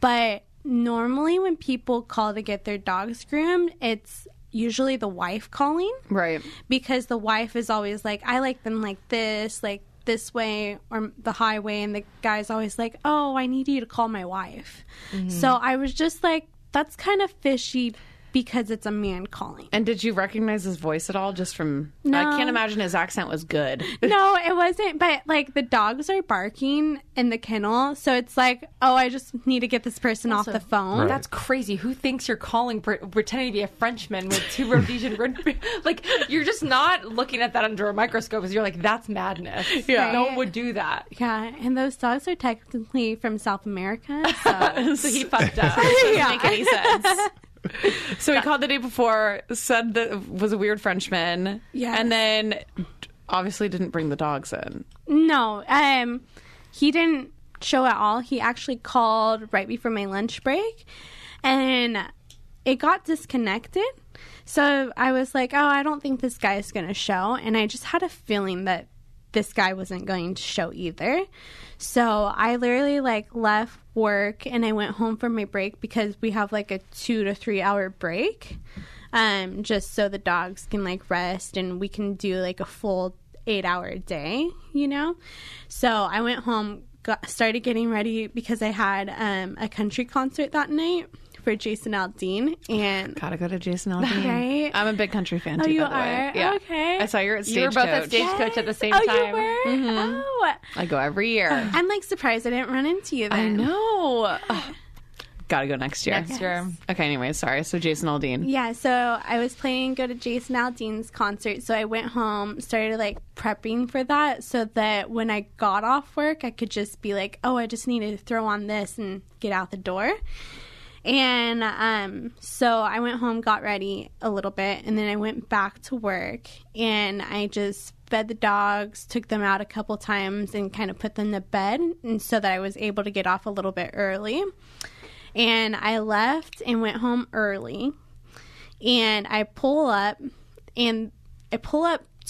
But normally when people call to get their dogs groomed, it's usually the wife calling. Right. Because the wife is always like, I like them like this way or the highway, and the guy's always like, oh, I need you to call my wife. Mm-hmm. So I was just like, that's kind of fishy because it's a man calling. And did you recognize his voice at all? Just from... No. I can't imagine his accent was good. No, it wasn't. But, like, the dogs are barking in the kennel, so it's like, oh, I just need to get this person off the phone. Right. That's crazy. Who thinks you're calling pretending to be a Frenchman with 2 Rhodesian... Like, you're just not looking at that under a microscope because you're like, that's madness. Yeah. Right? No one would do that. Yeah, and those dogs are technically from South America, so... So he fucked up. It doesn't make any sense. So he called the day before, said that it was a weird Frenchman, and then obviously didn't bring the dogs in. No, he didn't show at all. He actually called right before my lunch break, and it got disconnected. So I was like, oh, I don't think this guy is going to show, and I just had a feeling that this guy wasn't going to show either. So I literally, like, left work and I went home for my break because we have, like, a 2 to 3 hour break, just so the dogs can, like, rest and we can do, like, a full 8-hour day, you know? So I went home, started getting ready because I had a country concert that night for Jason Aldean, and gotta go to Jason Aldean. Right? I'm a big country fan too. Oh, you by the are? Way. Yeah. Okay. I saw you at Stagecoach. You were both at Stagecoach at the same time. You were? Mm-hmm. Oh, I go every year. I'm like surprised I didn't run into you then. I know. Oh, Gotta go next year. Next year. Okay, anyway, sorry. So Jason Aldean. Yeah, so I was planning to go to Jason Aldean's concert, so I went home, started, like, prepping for that so that when I got off work, I could just be like, oh, I just need to throw on this and get out the door. And so I went home, got ready a little bit, and then I went back to work, and I just fed the dogs, took them out a couple times, and kind of put them to bed, and so that I was able to get off a little bit early. And I left and went home early, and I pull up to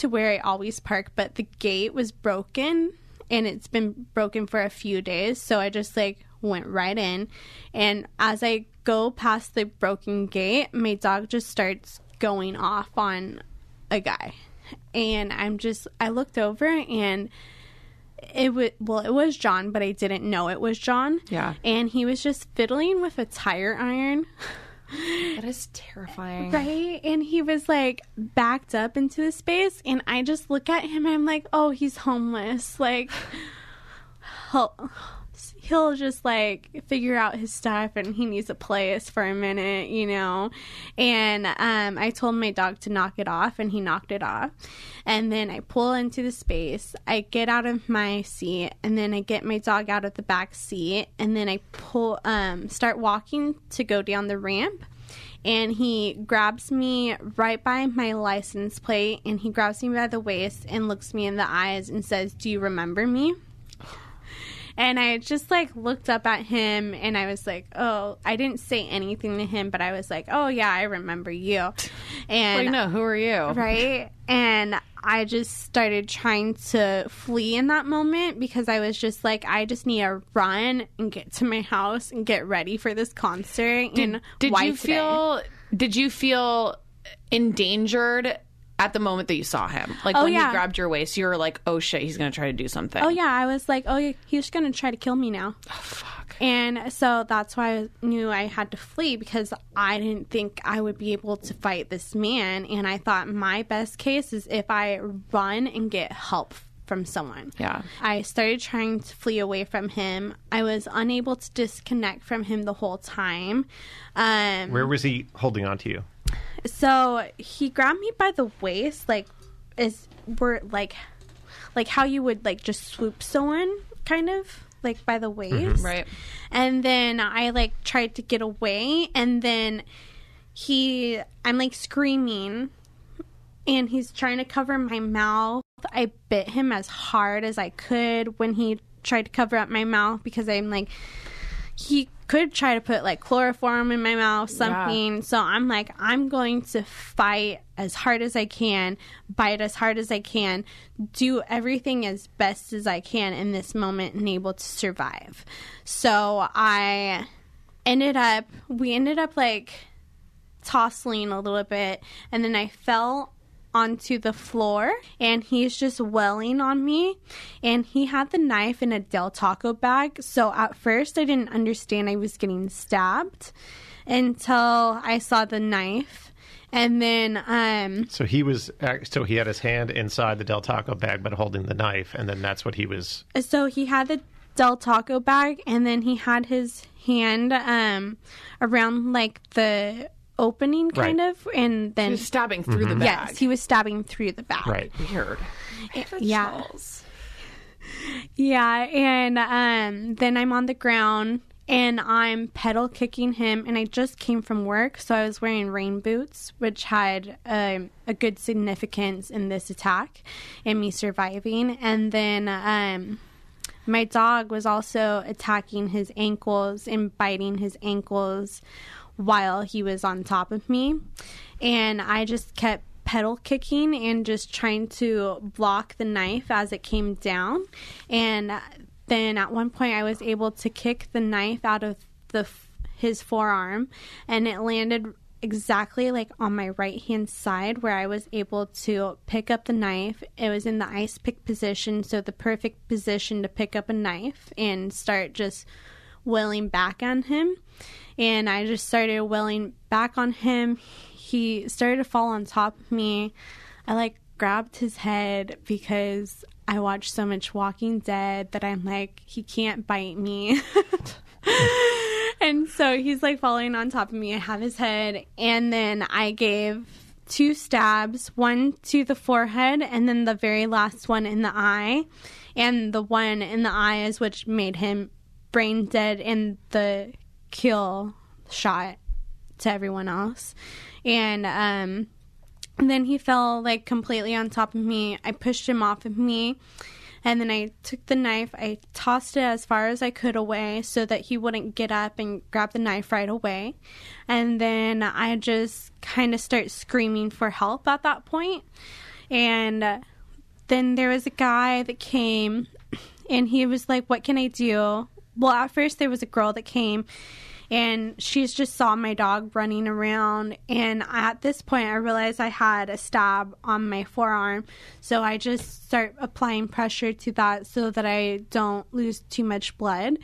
where I always park, but the gate was broken, and it's been broken for a few days, so I just, like, went right in. And as I go past the broken gate, my dog just starts going off on a guy, and I looked over, and it was John, but I didn't know it was John. Yeah. And he was just fiddling with a tire iron. That is terrifying. Right? And he was, like, backed up into the space, and I just look at him, and I'm like, oh, he's homeless. Like, he'll just, like, figure out his stuff, and he needs a place for a minute, you know. And I told my dog to knock it off, and he knocked it off. And then I pull into the space, I get out of my seat, and then I get my dog out of the back seat, and then I start walking to go down the ramp. And he grabs me right by my license plate, and he grabs me by the waist and looks me in the eyes and says, "Do you remember me?" And I just, like, looked up at him, and I was like, oh, I didn't say anything to him, but I was like, oh, yeah, I remember you. And, like, no, who are you? Right? And I just started trying to flee in that moment, because I was just like, I just need to run and get to my house and get ready for this concert. Did you feel endangered at the moment that you saw him? Like, oh, when yeah. he grabbed your waist, you were like, oh, shit, he's going to try to do something. Oh, yeah. I was like, oh, he's going to try to kill me now. Oh, fuck. And so that's why I knew I had to flee, because I didn't think I would be able to fight this man. And I thought my best case is if I run and get help from someone. Yeah. I started trying to flee away from him. I was unable to disconnect from him the whole time. Where was he holding on to you? So he grabbed me by the waist, like how you would, like, just swoop someone, kind of, like, by the waist. Mm-hmm. Right. And then I, like, tried to get away, and then I'm, like, screaming, and he's trying to cover my mouth. I bit him as hard as I could when he tried to cover up my mouth, because I'm like, he could try to put, like, chloroform in my mouth, something. Yeah. So I'm like, I'm going to fight as hard as I can, bite as hard as I can, do everything as best as I can in this moment and able to survive. So I ended up like tossing a little bit, and then I fell onto the floor, and he's just wailing on me, and he had the knife in a Del Taco bag. So at first I didn't understand I was getting stabbed until I saw the knife. And then so he had his hand inside the Del Taco bag but holding the knife, and then that's what he was. So he had the Del Taco bag, and then he had his hand around, like, the opening, kind right. of, and then he was stabbing through mm-hmm. the bag. Yes, he was stabbing through the bag. Right. Weird. Yeah. Chills. Yeah, and then I'm on the ground, and I'm pedal kicking him, and I just came from work, so I was wearing rain boots, which had a good significance in this attack and me surviving. And then my dog was also attacking his ankles and biting his ankles while he was on top of me, and I just kept pedal kicking and just trying to block the knife as it came down. And then at one point I was able to kick the knife out of his forearm, and it landed exactly, like, on my right hand side, where I was able to pick up the knife. It was in the ice pick position, so the perfect position to pick up a knife and start just wailing back on him. And I just started wailing back on him. He started to fall on top of me. I, like, grabbed his head, because I watched so much Walking Dead that I'm like, he can't bite me. And so he's like falling on top of me. I have his head. And then I gave two stabs, one to the forehead and then the very last one in the eye. And the one in the eye is which made him brain dead and the kill shot to everyone else. And then he fell like completely on top of me. I pushed him off of me. And then I took the knife, I tossed it as far as I could away so that he wouldn't get up and grab the knife right away. And then I just kind of start screaming for help at that point. And then there was a guy that came and he was like, what can I do? Well, at first there was a girl that came and she just saw my dog running around. And at this point, I realized I had a stab on my forearm. So I just start applying pressure to that so that I don't lose too much blood.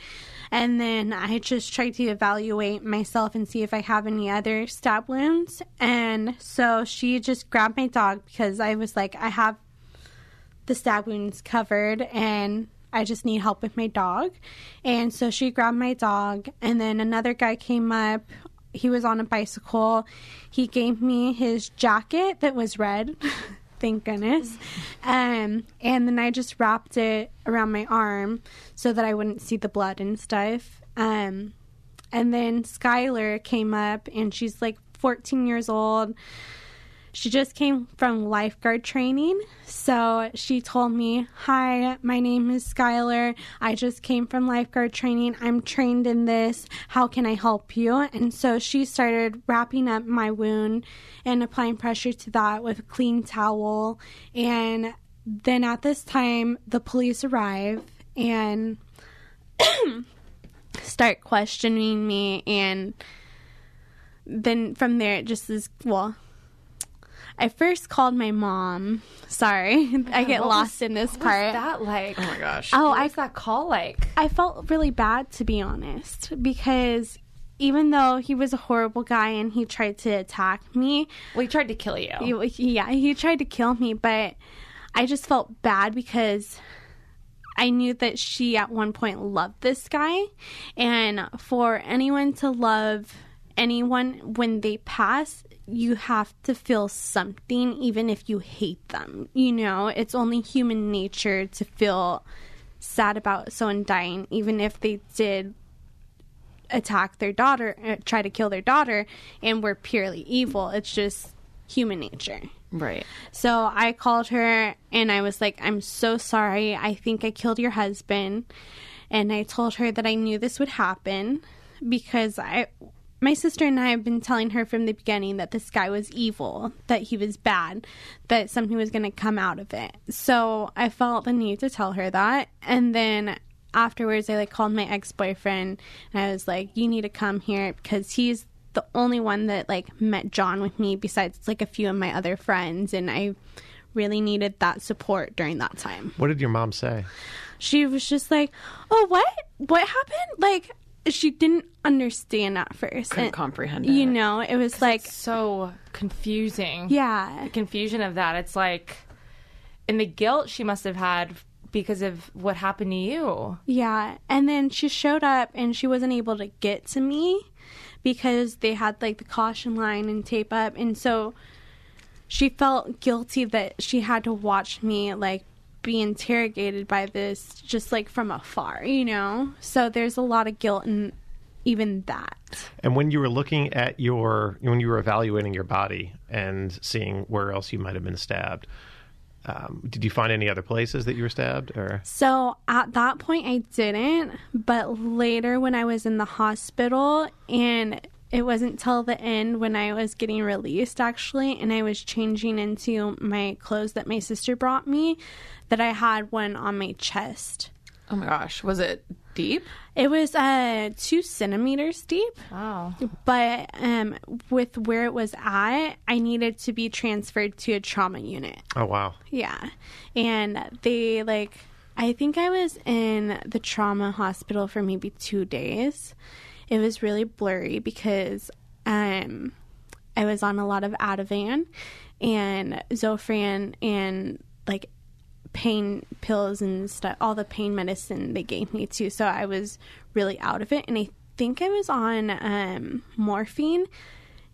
And then I just try to evaluate myself and see if I have any other stab wounds. And so she just grabbed my dog because I was like, I have the stab wounds covered and I just need help with my dog. And so she grabbed my dog. And then another guy came up. He was on a bicycle. He gave me his jacket that was red. Thank goodness. And then I just wrapped it around my arm so that I wouldn't see the blood and stuff. And then Skylar came up and she's like 14 years old. She just came from lifeguard training. So she told me, hi, my name is Skylar. I just came from lifeguard training. I'm trained in this. How can I help you? And so she started wrapping up my wound and applying pressure to that with a clean towel. And then at this time, the police arrive and start questioning me. And then from there, it just is, well, I first called my mom. Sorry, I get lost in this part. What was that like? Oh, my gosh. Oh, what was that call like? I felt really bad, to be honest, because even though he was a horrible guy and he tried to attack me. Well, he tried to kill you. Yeah, he tried to kill me, but I just felt bad because I knew that she at one point loved this guy. And for anyone to love anyone when they pass, you have to feel something, even if you hate them. You know, it's only human nature to feel sad about someone dying, even if they did attack their daughter, try to kill their daughter, and were purely evil. It's just human nature. Right. So I called her and I was like, I'm so sorry. I think I killed your husband. And I told her that I knew this would happen because my sister and I have been telling her from the beginning that this guy was evil, that he was bad, that something was going to come out of it. So I felt the need to tell her that. And then afterwards, I called my ex-boyfriend and I was like, you need to come here because he's the only one that met John with me besides a few of my other friends. And I really needed that support during that time. What did your mom say? She was just like, oh, what happened? She didn't understand at first. Couldn't comprehend it. You know, it was it's so confusing. Yeah. The confusion of that. It's and the guilt she must have had because of what happened to you. Yeah. And then she showed up and she wasn't able to get to me because they had the caution line and tape up. And so she felt guilty that she had to watch me be interrogated by this just from afar, you know? So there's a lot of guilt in even that. And when you were looking at when you were evaluating your body and seeing where else you might have been stabbed, did you find any other places that you were stabbed? Or so at that point I didn't, but later when I was in the hospital, and it wasn't till the end when I was getting released, actually, and I was changing into my clothes that my sister brought me, that I had one on my chest. Oh, my gosh. Was it deep? It was 2 centimeters deep. Wow. But with where it was at, I needed to be transferred to a trauma unit. Oh, wow. Yeah. And they, I think I was in the trauma hospital for maybe 2 days. It was really blurry because I was on a lot of Ativan and Zofran and pain pills and stuff, all the pain medicine they gave me too. So I was really out of it. And I think I was on morphine,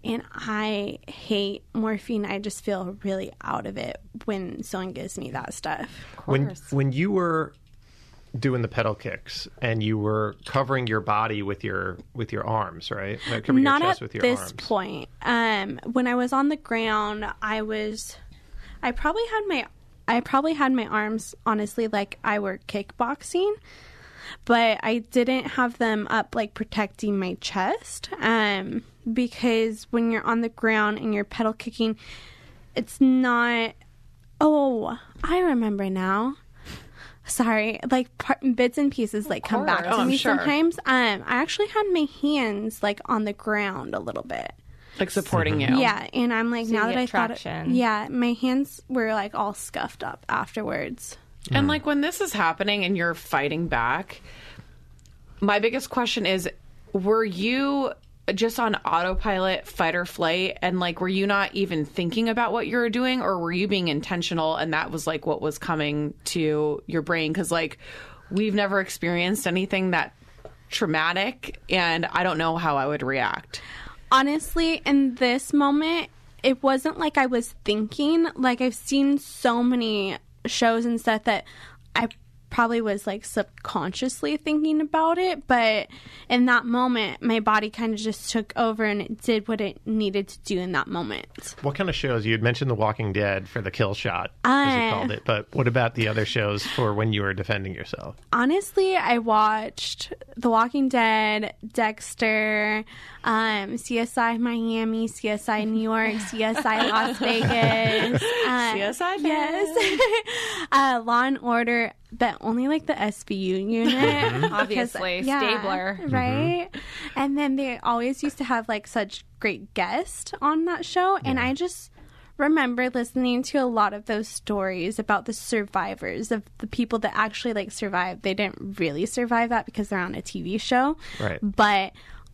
and I hate morphine. I just feel really out of it when someone gives me that stuff. When you were doing the pedal kicks and you were covering your body with your arms, right? Like covering your chest with your arms. Not at this point. When I was on the ground, I probably had my arms, honestly, like I were kickboxing, but I didn't have them up like protecting my chest, because when you're on the ground and you're pedal kicking, it's not... Oh, I remember now. Sorry, like bits and pieces like come back to me sometimes. I actually had my hands like on the ground a little bit. Like supporting you. Yeah, and I'm like, so now that I thought, yeah, my hands were like all scuffed up afterwards. Mm. And like when this is happening and you're fighting back, my biggest question is, were you just on autopilot, fight or flight, and like were you not even thinking about what you were doing, or were you being intentional and that was like what was coming to your brain? Because like we've never experienced anything that traumatic, and I don't know how I would react. Honestly, in this moment, it wasn't like I was thinking. Like, I've seen so many shows and stuff that I probably was, like, subconsciously thinking about it. But in that moment, my body kind of just took over and it did what it needed to do in that moment. What kind of shows? You had mentioned The Walking Dead for the kill shot, as you called it. But what about the other shows for when you were defending yourself? Honestly, I watched The Walking Dead, Dexter, CSI Miami, CSI New York, CSI Las Vegas. CSI, yes. Law and Order, but only like the SVU unit. Obviously, because, yeah, Stabler. Right? Mm-hmm. And then they always used to have like such great guests on that show. And I just remember listening to a lot of those stories about the survivors, of the people that actually like survived. They didn't really survive that because they're on a TV show. Right. But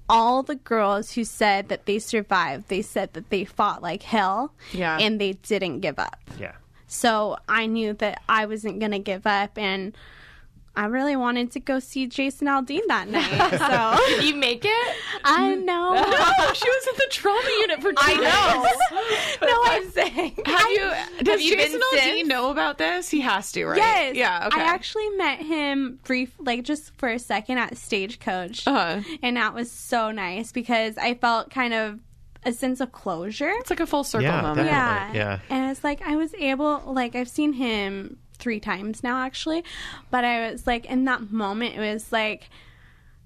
all the girls who said that they survived, they said that they fought like hell, and they didn't give up. Yeah. So I knew that I wasn't going to give up, and I really wanted to go see Jason Aldean that night. So did you make it? I know. She was in the trauma unit for 2 days. I know. No, I'm saying. Does Jason Aldean know about this? He has to, right? Yes. Yeah. Okay. I actually met him just for a second at Stagecoach, and that was so nice because I felt kind of a sense of closure. It's like a full circle moment. Definitely. Yeah. And it's like I was able, like I've seen him 3 times now actually, but I was like in that moment it was like,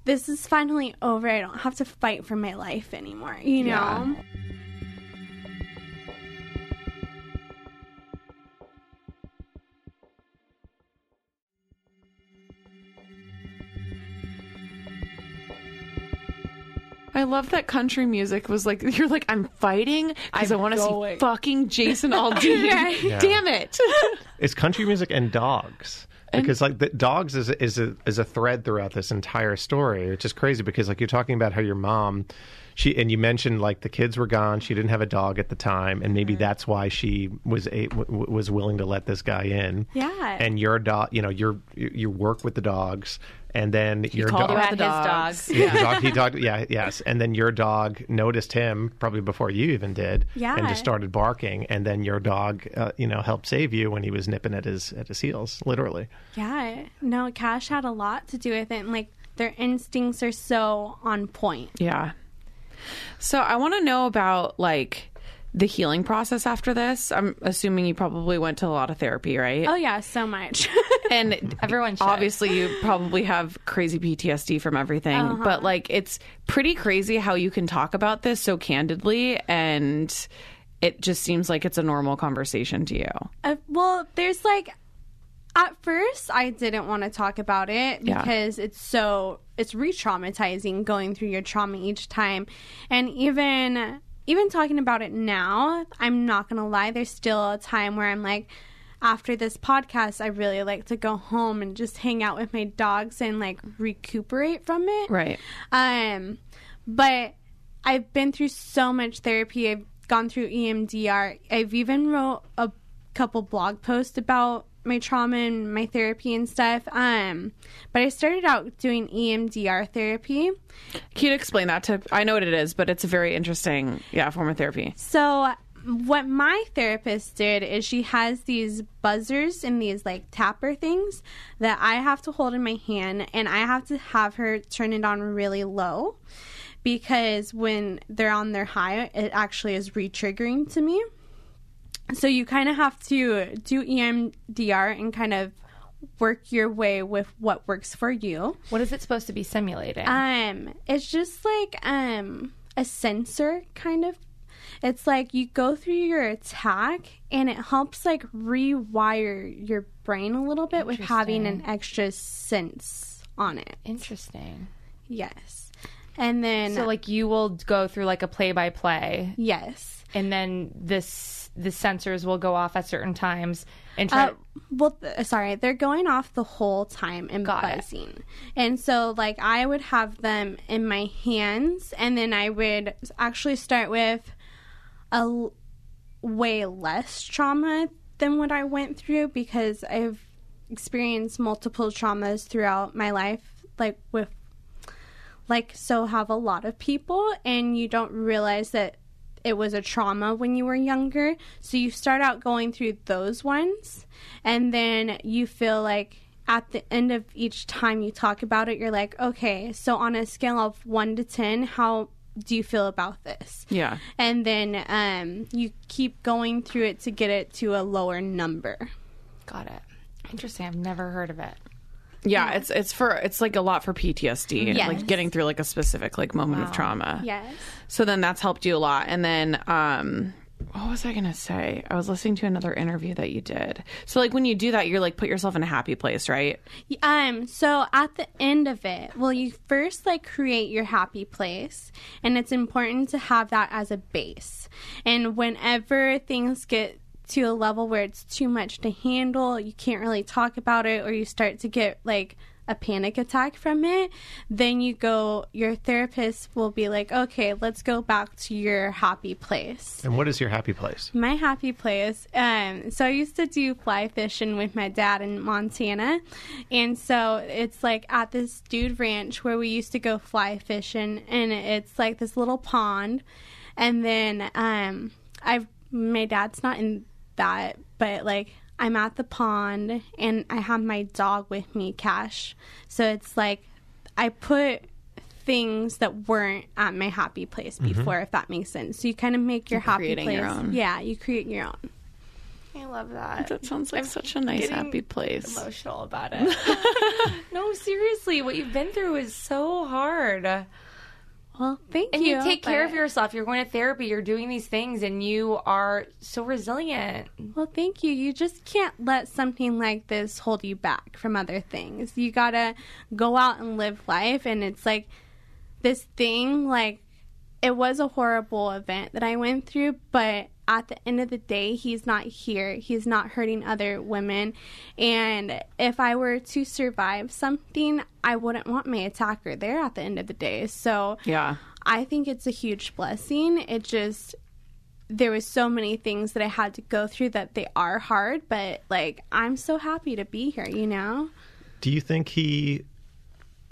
this is finally over. I don't have to fight for my life anymore, you know? Yeah. I love that country music was like, you're like, I'm fighting because I want to see fucking Jason Aldean. Yeah. Damn it. It's country music and dogs. Because like the dogs is a thread throughout this entire story, which is crazy because like you're talking about how your mom, and you mentioned like the kids were gone. She didn't have a dog at the time, and maybe that's why she was willing to let this guy in. Yeah. And your dog, you know, your work with the dogs. And then your dog, his dogs. And then your dog noticed him probably before you even did, and just started barking. And then your dog, helped save you when he was nipping at his heels, literally. Yeah, no, Cash had a lot to do with it, and like their instincts are so on point. Yeah. So I want to know about like the healing process after this. I'm assuming you probably went to a lot of therapy, right? Oh yeah, so much. And everyone should. Obviously you probably have crazy PTSD from everything, but like it's pretty crazy how you can talk about this so candidly, and it just seems like it's a normal conversation to you. Well, there's like, at first I didn't want to talk about it because it's re-traumatizing going through your trauma each time, and even talking about it now, I'm not going to lie, there's still a time where I'm like, after this podcast, I really like to go home and just hang out with my dogs and like recuperate from it. Right. But I've been through so much therapy. I've gone through EMDR. I've even wrote a couple blog posts about my trauma and my therapy and stuff. But I started out doing EMDR therapy. Can you explain that to, I know what it is, but it's a very interesting, form of therapy. So what my therapist did is she has these buzzers and these like tapper things that I have to hold in my hand, and I have to have her turn it on really low, because when they're on their high, it actually is re-triggering to me. So you kind of have to do EMDR and kind of work your way with what works for you. What is it supposed to be simulating? It's just like a sensor kind of. It's like you go through your attack and it helps like rewire your brain a little bit with having an extra sense on it. Interesting. Yes. And then so like you will go through like a play-by-play. Yes. And then the sensors will go off at certain times and try they're going off the whole time and buzzing. And so like I would have them in my hands, and then I would actually start with a way less trauma than what I went through, because I've experienced multiple traumas throughout my life, like with so have a lot of people, and you don't realize that it was a trauma when you were younger. So you start out going through those ones, and then you feel like at the end of each time you talk about it, you're like, okay, so on a scale of 1 to 10, how do you feel about this? Yeah. And then you keep going through it to get it to a lower number. Got it. Interesting. I've never heard of it. Yeah, it's like a lot for PTSD, yes. Like getting through like a specific like moment of trauma. Yes. So then that's helped you a lot. And then what was I going to say? I was listening to another interview that you did. So like when you do that, you're like put yourself in a happy place, right? So at the end of it, you first like create your happy place, and it's important to have that as a base. And whenever things get to a level where it's too much to handle, you can't really talk about it, or you start to get like a panic attack from it, then you go, your therapist will be like, okay, let's go back to your happy place. And what is your happy place? My happy place. So I used to do fly fishing with my dad in Montana. And so it's like at this dude ranch where we used to go fly fishing, and it's like this little pond. And then my dad's not in that, but like I'm at the pond and I have my dog with me, Cash. So it's like I put things that weren't at my happy place before, if that makes sense. So you kind of make your happy place your own. Yeah, you create your own. I love that. That sounds like such a nice happy place. Emotional about it. No, seriously, what you've been through is so hard. Well, thank you. And you take care of yourself. You're going to therapy. You're doing these things, and you are so resilient. Well, thank you. You just can't let something like this hold you back from other things. You got to go out and live life, and it's like this thing, like it was a horrible event that I went through, but at the end of the day, he's not here. He's not hurting other women. And if I were to survive something, I wouldn't want my attacker there at the end of the day. So yeah, I think it's a huge blessing. It just, there was so many things that I had to go through that they are hard, but like, I'm so happy to be here, you know? Do you think he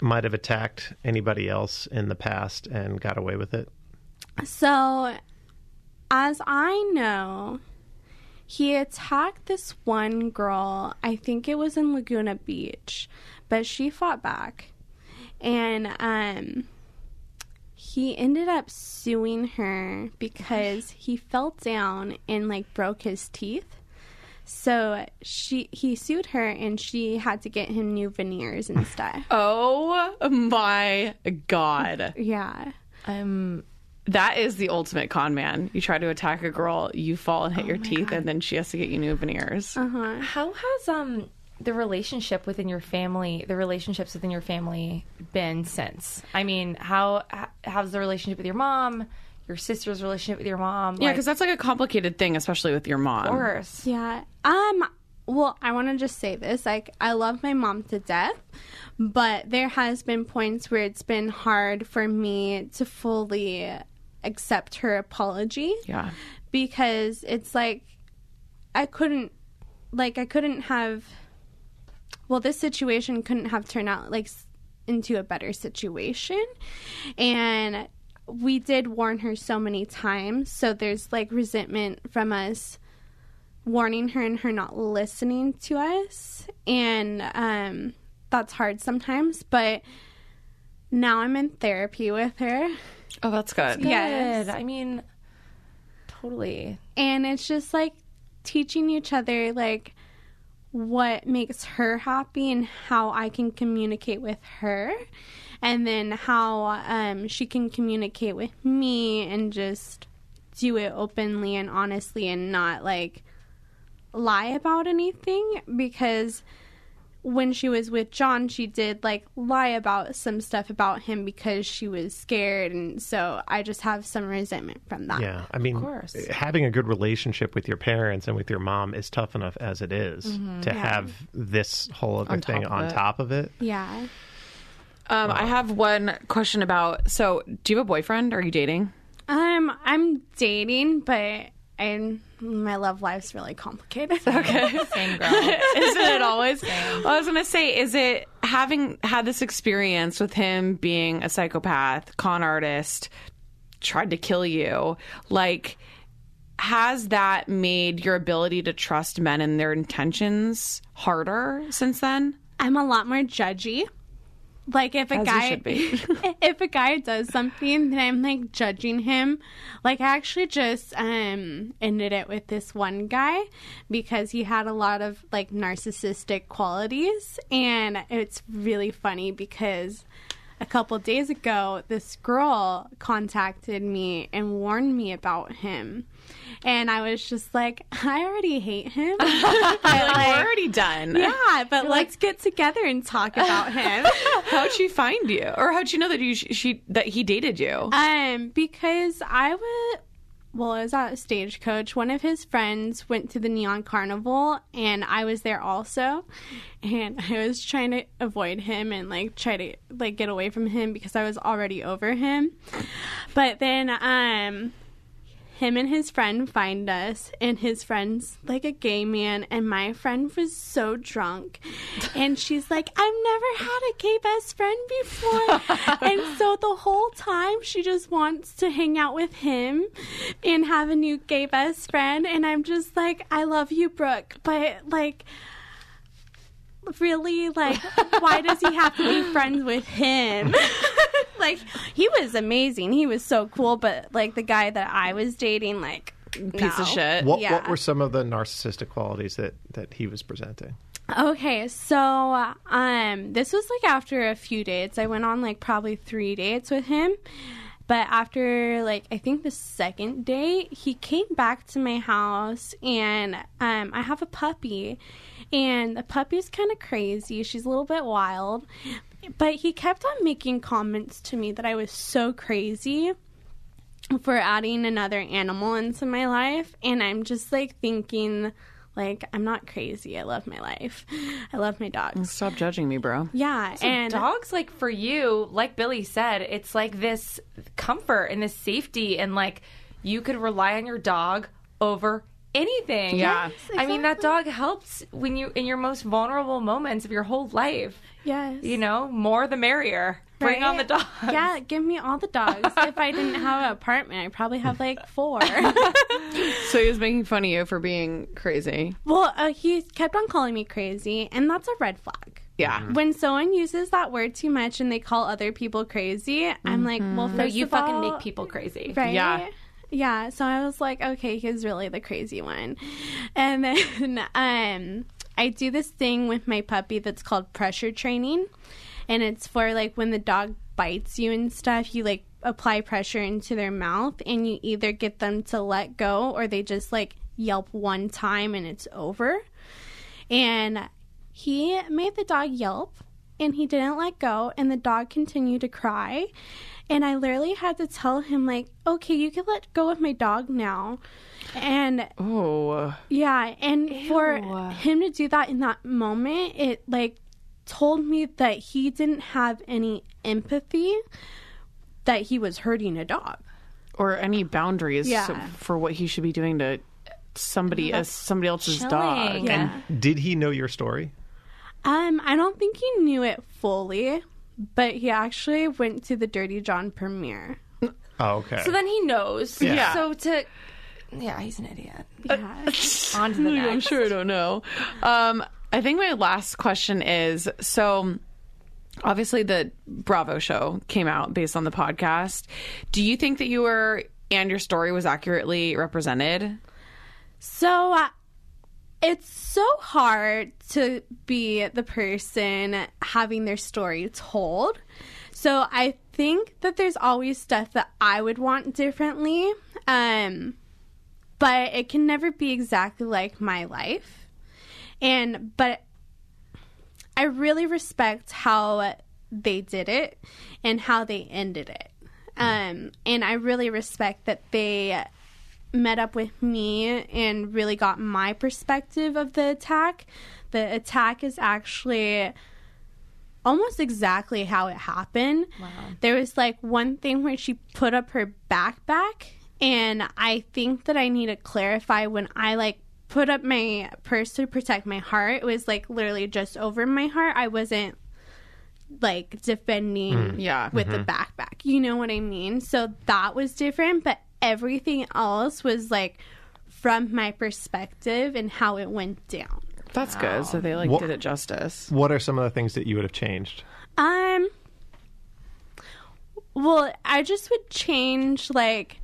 might have attacked anybody else in the past and got away with it? So as I know, he attacked this one girl. I think it was in Laguna Beach, but she fought back. And he ended up suing her because he fell down and like broke his teeth. So he sued her, and she had to get him new veneers and stuff. Oh my God. Yeah. That is the ultimate con man. You try to attack a girl, you fall and hit your teeth, and then she has to get you new veneers. Uh-huh. How has the relationships within your family been since? I mean, how's the relationship with your mom, your sister's relationship with your mom? Yeah, because that's like a complicated thing, especially with your mom. Of course. Yeah. Well, I want to just say this. Like, I love my mom to death, but there has been points where it's been hard for me to fully accept her apology. Yeah. Because it's like I couldn't like, I couldn't have, well, this situation couldn't have turned out, like, into a better situation. And we did warn her so many times. So there's, like, resentment from us warning her and her not listening to us. And that's hard sometimes. But now I'm in therapy with her. Oh, that's good. That's good. Yes. I mean, totally. And it's just, like, teaching each other, like, what makes her happy and how I can communicate with her, and then how she can communicate with me, and just do it openly and honestly and not, like, lie about anything. Because when she was with John, she did, like, lie about some stuff about him because she was scared, and so I just have some resentment from that. Yeah, I mean, of course, having a good relationship with your parents and with your mom is tough enough as it is. Mm-hmm. To have this whole other thing on top of it. Yeah. Wow. I have one question about, so do you have a boyfriend? Are you dating? I'm dating, but my love life's really complicated. Okay. Same girl. Isn't it always? Same. I was going to say, is it having had this experience with him being a psychopath, con artist, tried to kill you, like, has that made your ability to trust men and their intentions harder since then? I'm a lot more judgy. Like, if a guy if a guy does something, then I'm, like, judging him. Like, I actually just ended it with this one guy because he had a lot of, like, narcissistic qualities. And it's really funny because a couple days ago, this girl contacted me and warned me about him. And I was just like, I already hate him. But, like, we're already done. Yeah, but you're, let's, like, get together and talk about him. How'd she find you, or how'd she know that he dated you? Because I was at Stagecoach. One of his friends went to the Neon Carnival, and I was there also. And I was trying to avoid him and, like, try to, like, get away from him because I was already over him. But then him and his friend find us, and his friend's, like, a gay man, and my friend was so drunk, and she's like, I've never had a gay best friend before. And so the whole time she just wants to hang out with him and have a new gay best friend. And I'm just like, I love you, Brooke, but, like, really, like, why does he have to be friends with him? Like, he was amazing. He was so cool. But, like, the guy that I was dating, like, piece of shit. What were some of the narcissistic qualities that he was presenting? Okay, so this was, like, after a few dates. I went on, like, probably 3 dates with him. But after, like, I think the second date, he came back to my house, and I have a puppy. And the puppy's kind of crazy. She's a little bit wild. But he kept on making comments to me that I was so crazy for adding another animal into my life. And I'm just, like, thinking, like, I'm not crazy. I love my life. I love my dogs. Stop judging me, bro. Yeah. So, and dogs, like, for you, like Billy said, it's, like, this comfort and this safety. And, like, you could rely on your dog over anything. Yeah. Yes, exactly. I mean, that dog helps when you, in your most vulnerable moments of your whole life. Yes. You know, more the merrier. Right? Bring on the dogs. Yeah, give me all the dogs. If I didn't have an apartment, I'd probably have, like, 4. So he was making fun of you for being crazy. Well, he kept on calling me crazy, and that's a red flag. Yeah. Mm-hmm. When someone uses that word too much and they call other people crazy, mm-hmm. I'm like, well, first you fucking make people crazy. Right? Yeah. Yeah, so I was like, okay, he's really the crazy one. And then I do this thing with my puppy that's called pressure training. And it's for, like, when the dog bites you and stuff, you, like, apply pressure into their mouth. And you either get them to let go or they just, like, yelp one time and it's over. And he made the dog yelp and he didn't let go. And the dog continued to cry. And I literally had to tell him, like, okay, you can let go of my dog now. And, yeah, and ew. For him to do that in that moment, it, like, told me that he didn't have any empathy, that he was hurting a dog. Or any boundaries for what he should be doing to somebody as somebody else's dog. Yeah. And did he know your story? I don't think he knew it fully, but he actually went to the Dirty John premiere. Oh, okay. So then he knows. Yeah. So to... Yeah, he's an idiot. Yeah. On to the next. I'm sure I don't know. I think my last question is, so... Obviously, the Bravo show came out based on the podcast. Do you think that you were, and your story was accurately represented? So it's so hard to be the person having their story told. So I think that there's always stuff that I would want differently. But it can never be exactly like my life. But I really respect how they did it and how they ended it. And I really respect that they met up with me and really got my perspective of the attack. The attack is actually almost exactly how it happened. Wow. There was like one thing where she put up her backpack, and I think that I need to clarify when I like put up my purse to protect my heart. It was like literally just over my heart. I wasn't like defending with the backpack. You know what I mean? So that was different, but everything else was like from my perspective and how it went down. That's good. So they like did it justice. What are some of the things that you would have changed? Well, I just would change like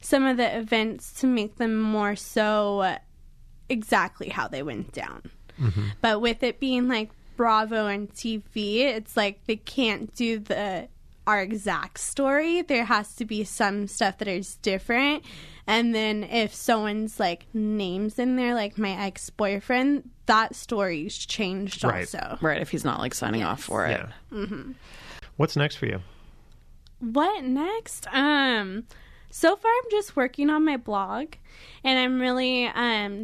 some of the events to make them more so exactly how they went down. Mm-hmm. But with it being like Bravo and TV, it's like they can't do our exact story. There has to be some stuff that is different. And then if someone's like names in there, like my ex-boyfriend, that story's changed also. Right, if he's not like signing off for it. Mm-hmm. What's next for you? What next? So far, I'm just working on my blog, and I'm really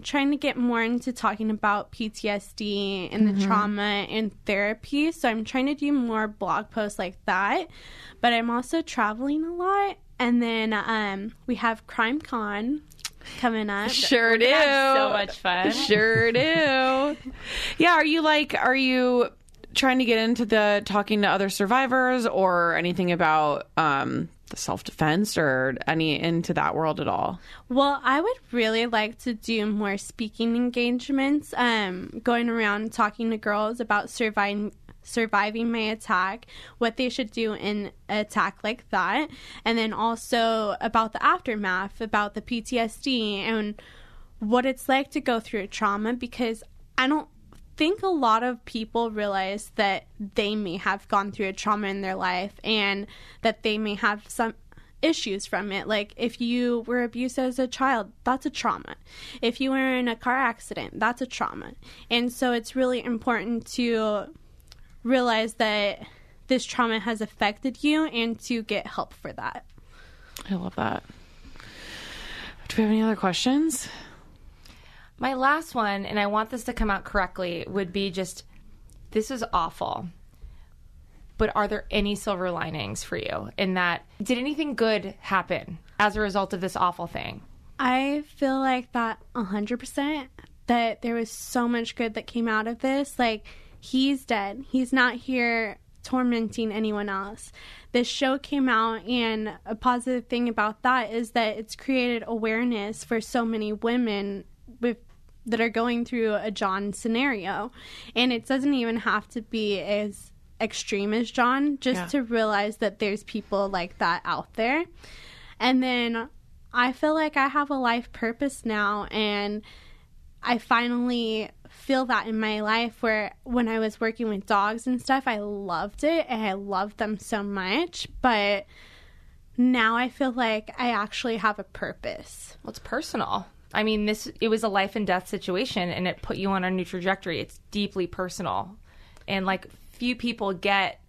trying to get more into talking about PTSD and the trauma and therapy. So I'm trying to do more blog posts like that, but I'm also traveling a lot. And then we have CrimeCon coming up. Sure do. So much fun. Sure do. Yeah. Are you trying to get into the talking to other survivors or anything about self-defense or any into that world at all? Well, I would really like to do more speaking engagements, going around talking to girls about surviving my attack, what they should do in an attack like that, and then also about the aftermath, about the PTSD and what it's like to go through a trauma, because I don't think a lot of people realize that they may have gone through a trauma in their life and that they may have some issues from it. Like if you were abused as a child, that's a trauma. If you were in a car accident, that's a trauma. And so it's really important to realize that this trauma has affected you and to get help for that. I love that. Do we have any other questions? My last one, and I want this to come out correctly, would be just, this is awful, but are there any silver linings for you in that? Did anything good happen as a result of this awful thing? I feel like that 100%, that there was so much good that came out of this. Like, he's dead. He's not here tormenting anyone else. This show came out, and a positive thing about that is that it's created awareness for so many women that are going through a John scenario. And it doesn't even have to be as extreme as John, just to realize that there's people like that out there. And then I feel like I have a life purpose now, and I finally feel that in my life, where when I was working with dogs and stuff, I loved it and I loved them so much, but now I feel like I actually have a purpose. Well, it's personal. I mean, it was a life and death situation, and it put you on a new trajectory. It's deeply personal. And, like, few people get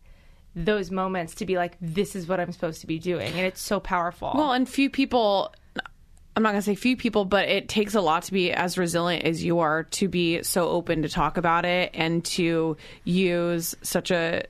those moments to be like, this is what I'm supposed to be doing. And it's so powerful. Well, and I'm not going to say few people, but it takes a lot to be as resilient as you are, to be so open to talk about it and to use such a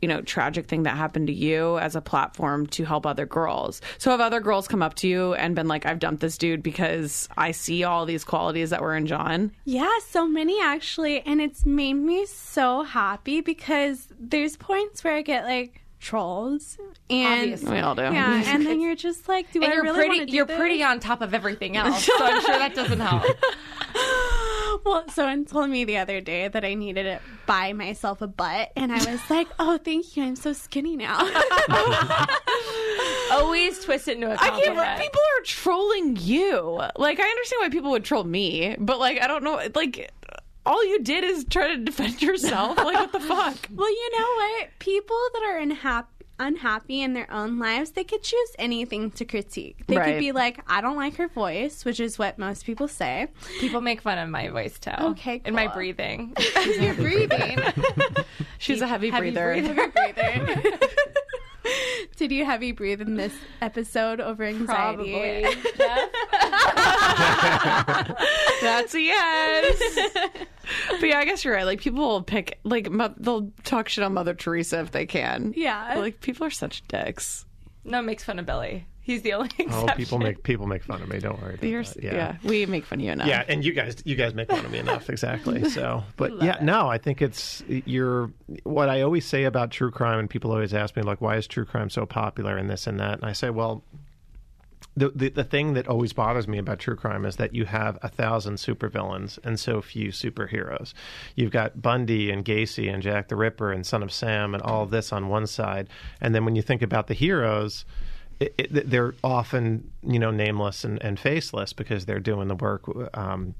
you know, tragic thing that happened to you as a platform to help other girls. So have other girls come up to you and been like, I've dumped this dude because I see all these qualities that were in John? Yeah, so many actually. And it's made me so happy because there's points where I get like trolls. And obviously. We all do. Yeah, and then you're just like, do I really want to do this? You're pretty on top of everything else, so I'm sure that doesn't help. Well, someone told me the other day that I needed to buy myself a butt, and I was like, oh, thank you. I'm so skinny now. Always twist it into a compliment. I can't, people are trolling you. Like, I understand why people would troll me, but, like, I don't know. Like, all you did is try to defend yourself. Like, what the fuck? Well, you know what? People that are unhappy in their own lives, they could choose anything to critique. They could be like, I don't like her voice, which is what most people say. People make fun of my voice too. Okay, cool. And my breathing. You're breathing. She's a heavy breather. Did you heavy breathe in this episode over anxiety? Probably. That's a yes. But yeah, I guess you're right. Like, people will pick, like, they'll talk shit on Mother Teresa if they can. Yeah. But, like, people are such dicks. No, makes fun of Billy. He's the only exception. Oh, people make fun of me. Don't worry about that. Yeah, we make fun of you enough. Yeah, and you guys make fun of me enough. Exactly. So, but yeah, no, I think what I always say about true crime, and people always ask me, like, why is true crime so popular and this and that? And I say, well, the thing that always bothers me about true crime is that you have 1,000 supervillains and so few superheroes. You've got Bundy and Gacy and Jack the Ripper and Son of Sam and all this on one side, and then when you think about the heroes, they're often, you know, nameless and faceless because they're doing the work, behind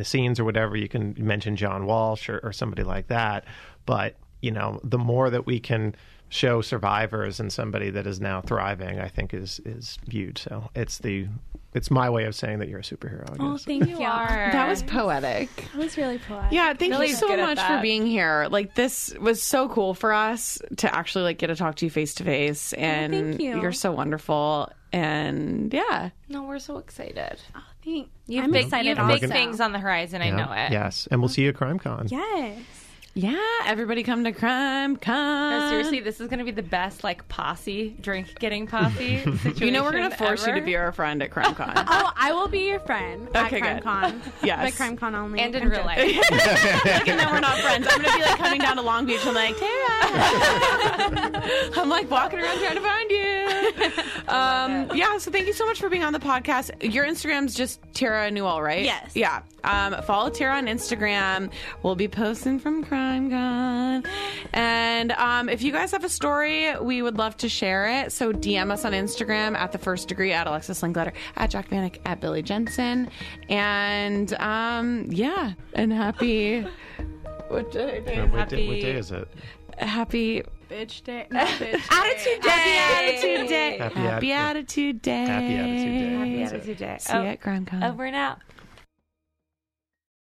the scenes or whatever. You can mention John Walsh or somebody like that. But, you know, the more that we can show survivors and somebody that is now thriving, I think is viewed. So it's my way of saying that you're a superhero, I guess. Oh, thank you. That was poetic. That was really poetic. Yeah, thank you so much for being here. Like, this was so cool for us to actually, like, get to talk to you face to face. And thank you. You're so wonderful. And yeah. No, we're so excited. Oh, thanks. You have big things on the horizon. Yeah. I know it. Yes. And we'll see you at CrimeCon. Yes. Yeah, everybody come to CrimeCon. No, seriously, this is going to be the best, like, getting posse situation. You know, we're going to force you to be our friend at CrimeCon. Oh, I will be your friend at CrimeCon. Yes. But CrimeCon only. And in real life. Like, and then we're not friends. I'm going to be, like, coming down to Long Beach and, like, Tara. I'm, like, walking around trying to find you. Yeah, so thank you so much for being on the podcast. Your Instagram's just Terra Newell, right? Yes. Yeah. Follow Terra on Instagram. We'll be posting from CrimeCon. And if you guys have a story, we would love to share it. So DM us on Instagram at The First Degree, at Alexis Linkletter, at Jack Fanick, at Billy Jensen. And and happy. What day? What day is it? Happy. Bitch day. No, bitch day. Attitude day. Happy attitude day. Happy attitude day. Happy attitude day. See you at CrimeCon. Over and out.